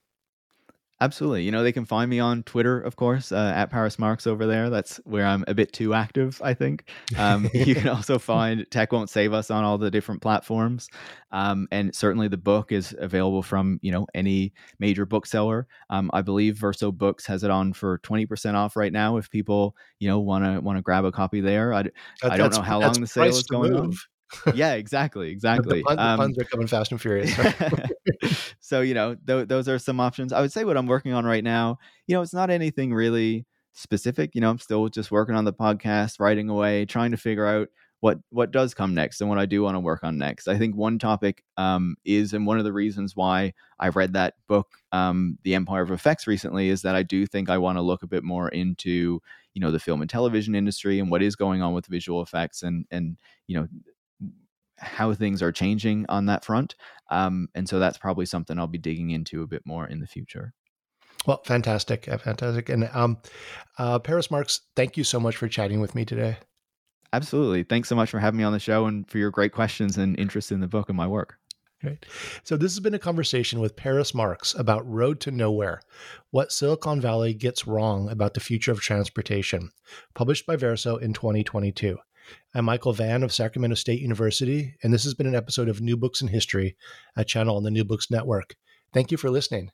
Absolutely. You know, they can find me on Twitter, of course, uh, at Paris Marx over there. That's where I'm a bit too active, I think. Um, you can also find Tech Won't Save Us on all the different platforms. Um, and certainly the book is available from, you know, any major bookseller. Um, I believe Verso Books has it on for twenty percent off right now if people, you know, want to want to grab a copy there. I, I don't know how long the sale is going on. Yeah, exactly. Exactly. The puns, um, the puns are coming fast and furious. Right? So, you know, th- those are some options. I would say what I'm working on right now, you know, it's not anything really specific. You know, I'm still just working on the podcast, writing away, trying to figure out what what does come next and what I do want to work on next. I think one topic um, is, and one of the reasons why I read that book, um, The Empire of Effects, recently, is that I do think I want to look a bit more into, you know, the film and television industry and what is going on with visual effects and and, you know, how things are changing on that front. Um, and so that's probably something I'll be digging into a bit more in the future. Well, fantastic. Fantastic. And um, uh, Paris Marx, thank you so much for chatting with me today. Absolutely. Thanks so much for having me on the show and for your great questions and interest in the book and my work. Great. So this has been a conversation with Paris Marx about Road to Nowhere, What Silicon Valley Gets Wrong About the Future of Transportation, published by Verso in twenty twenty-two. I'm Michael Vann of Sacramento State University, and this has been an episode of New Books in History, a channel on the New Books Network. Thank you for listening.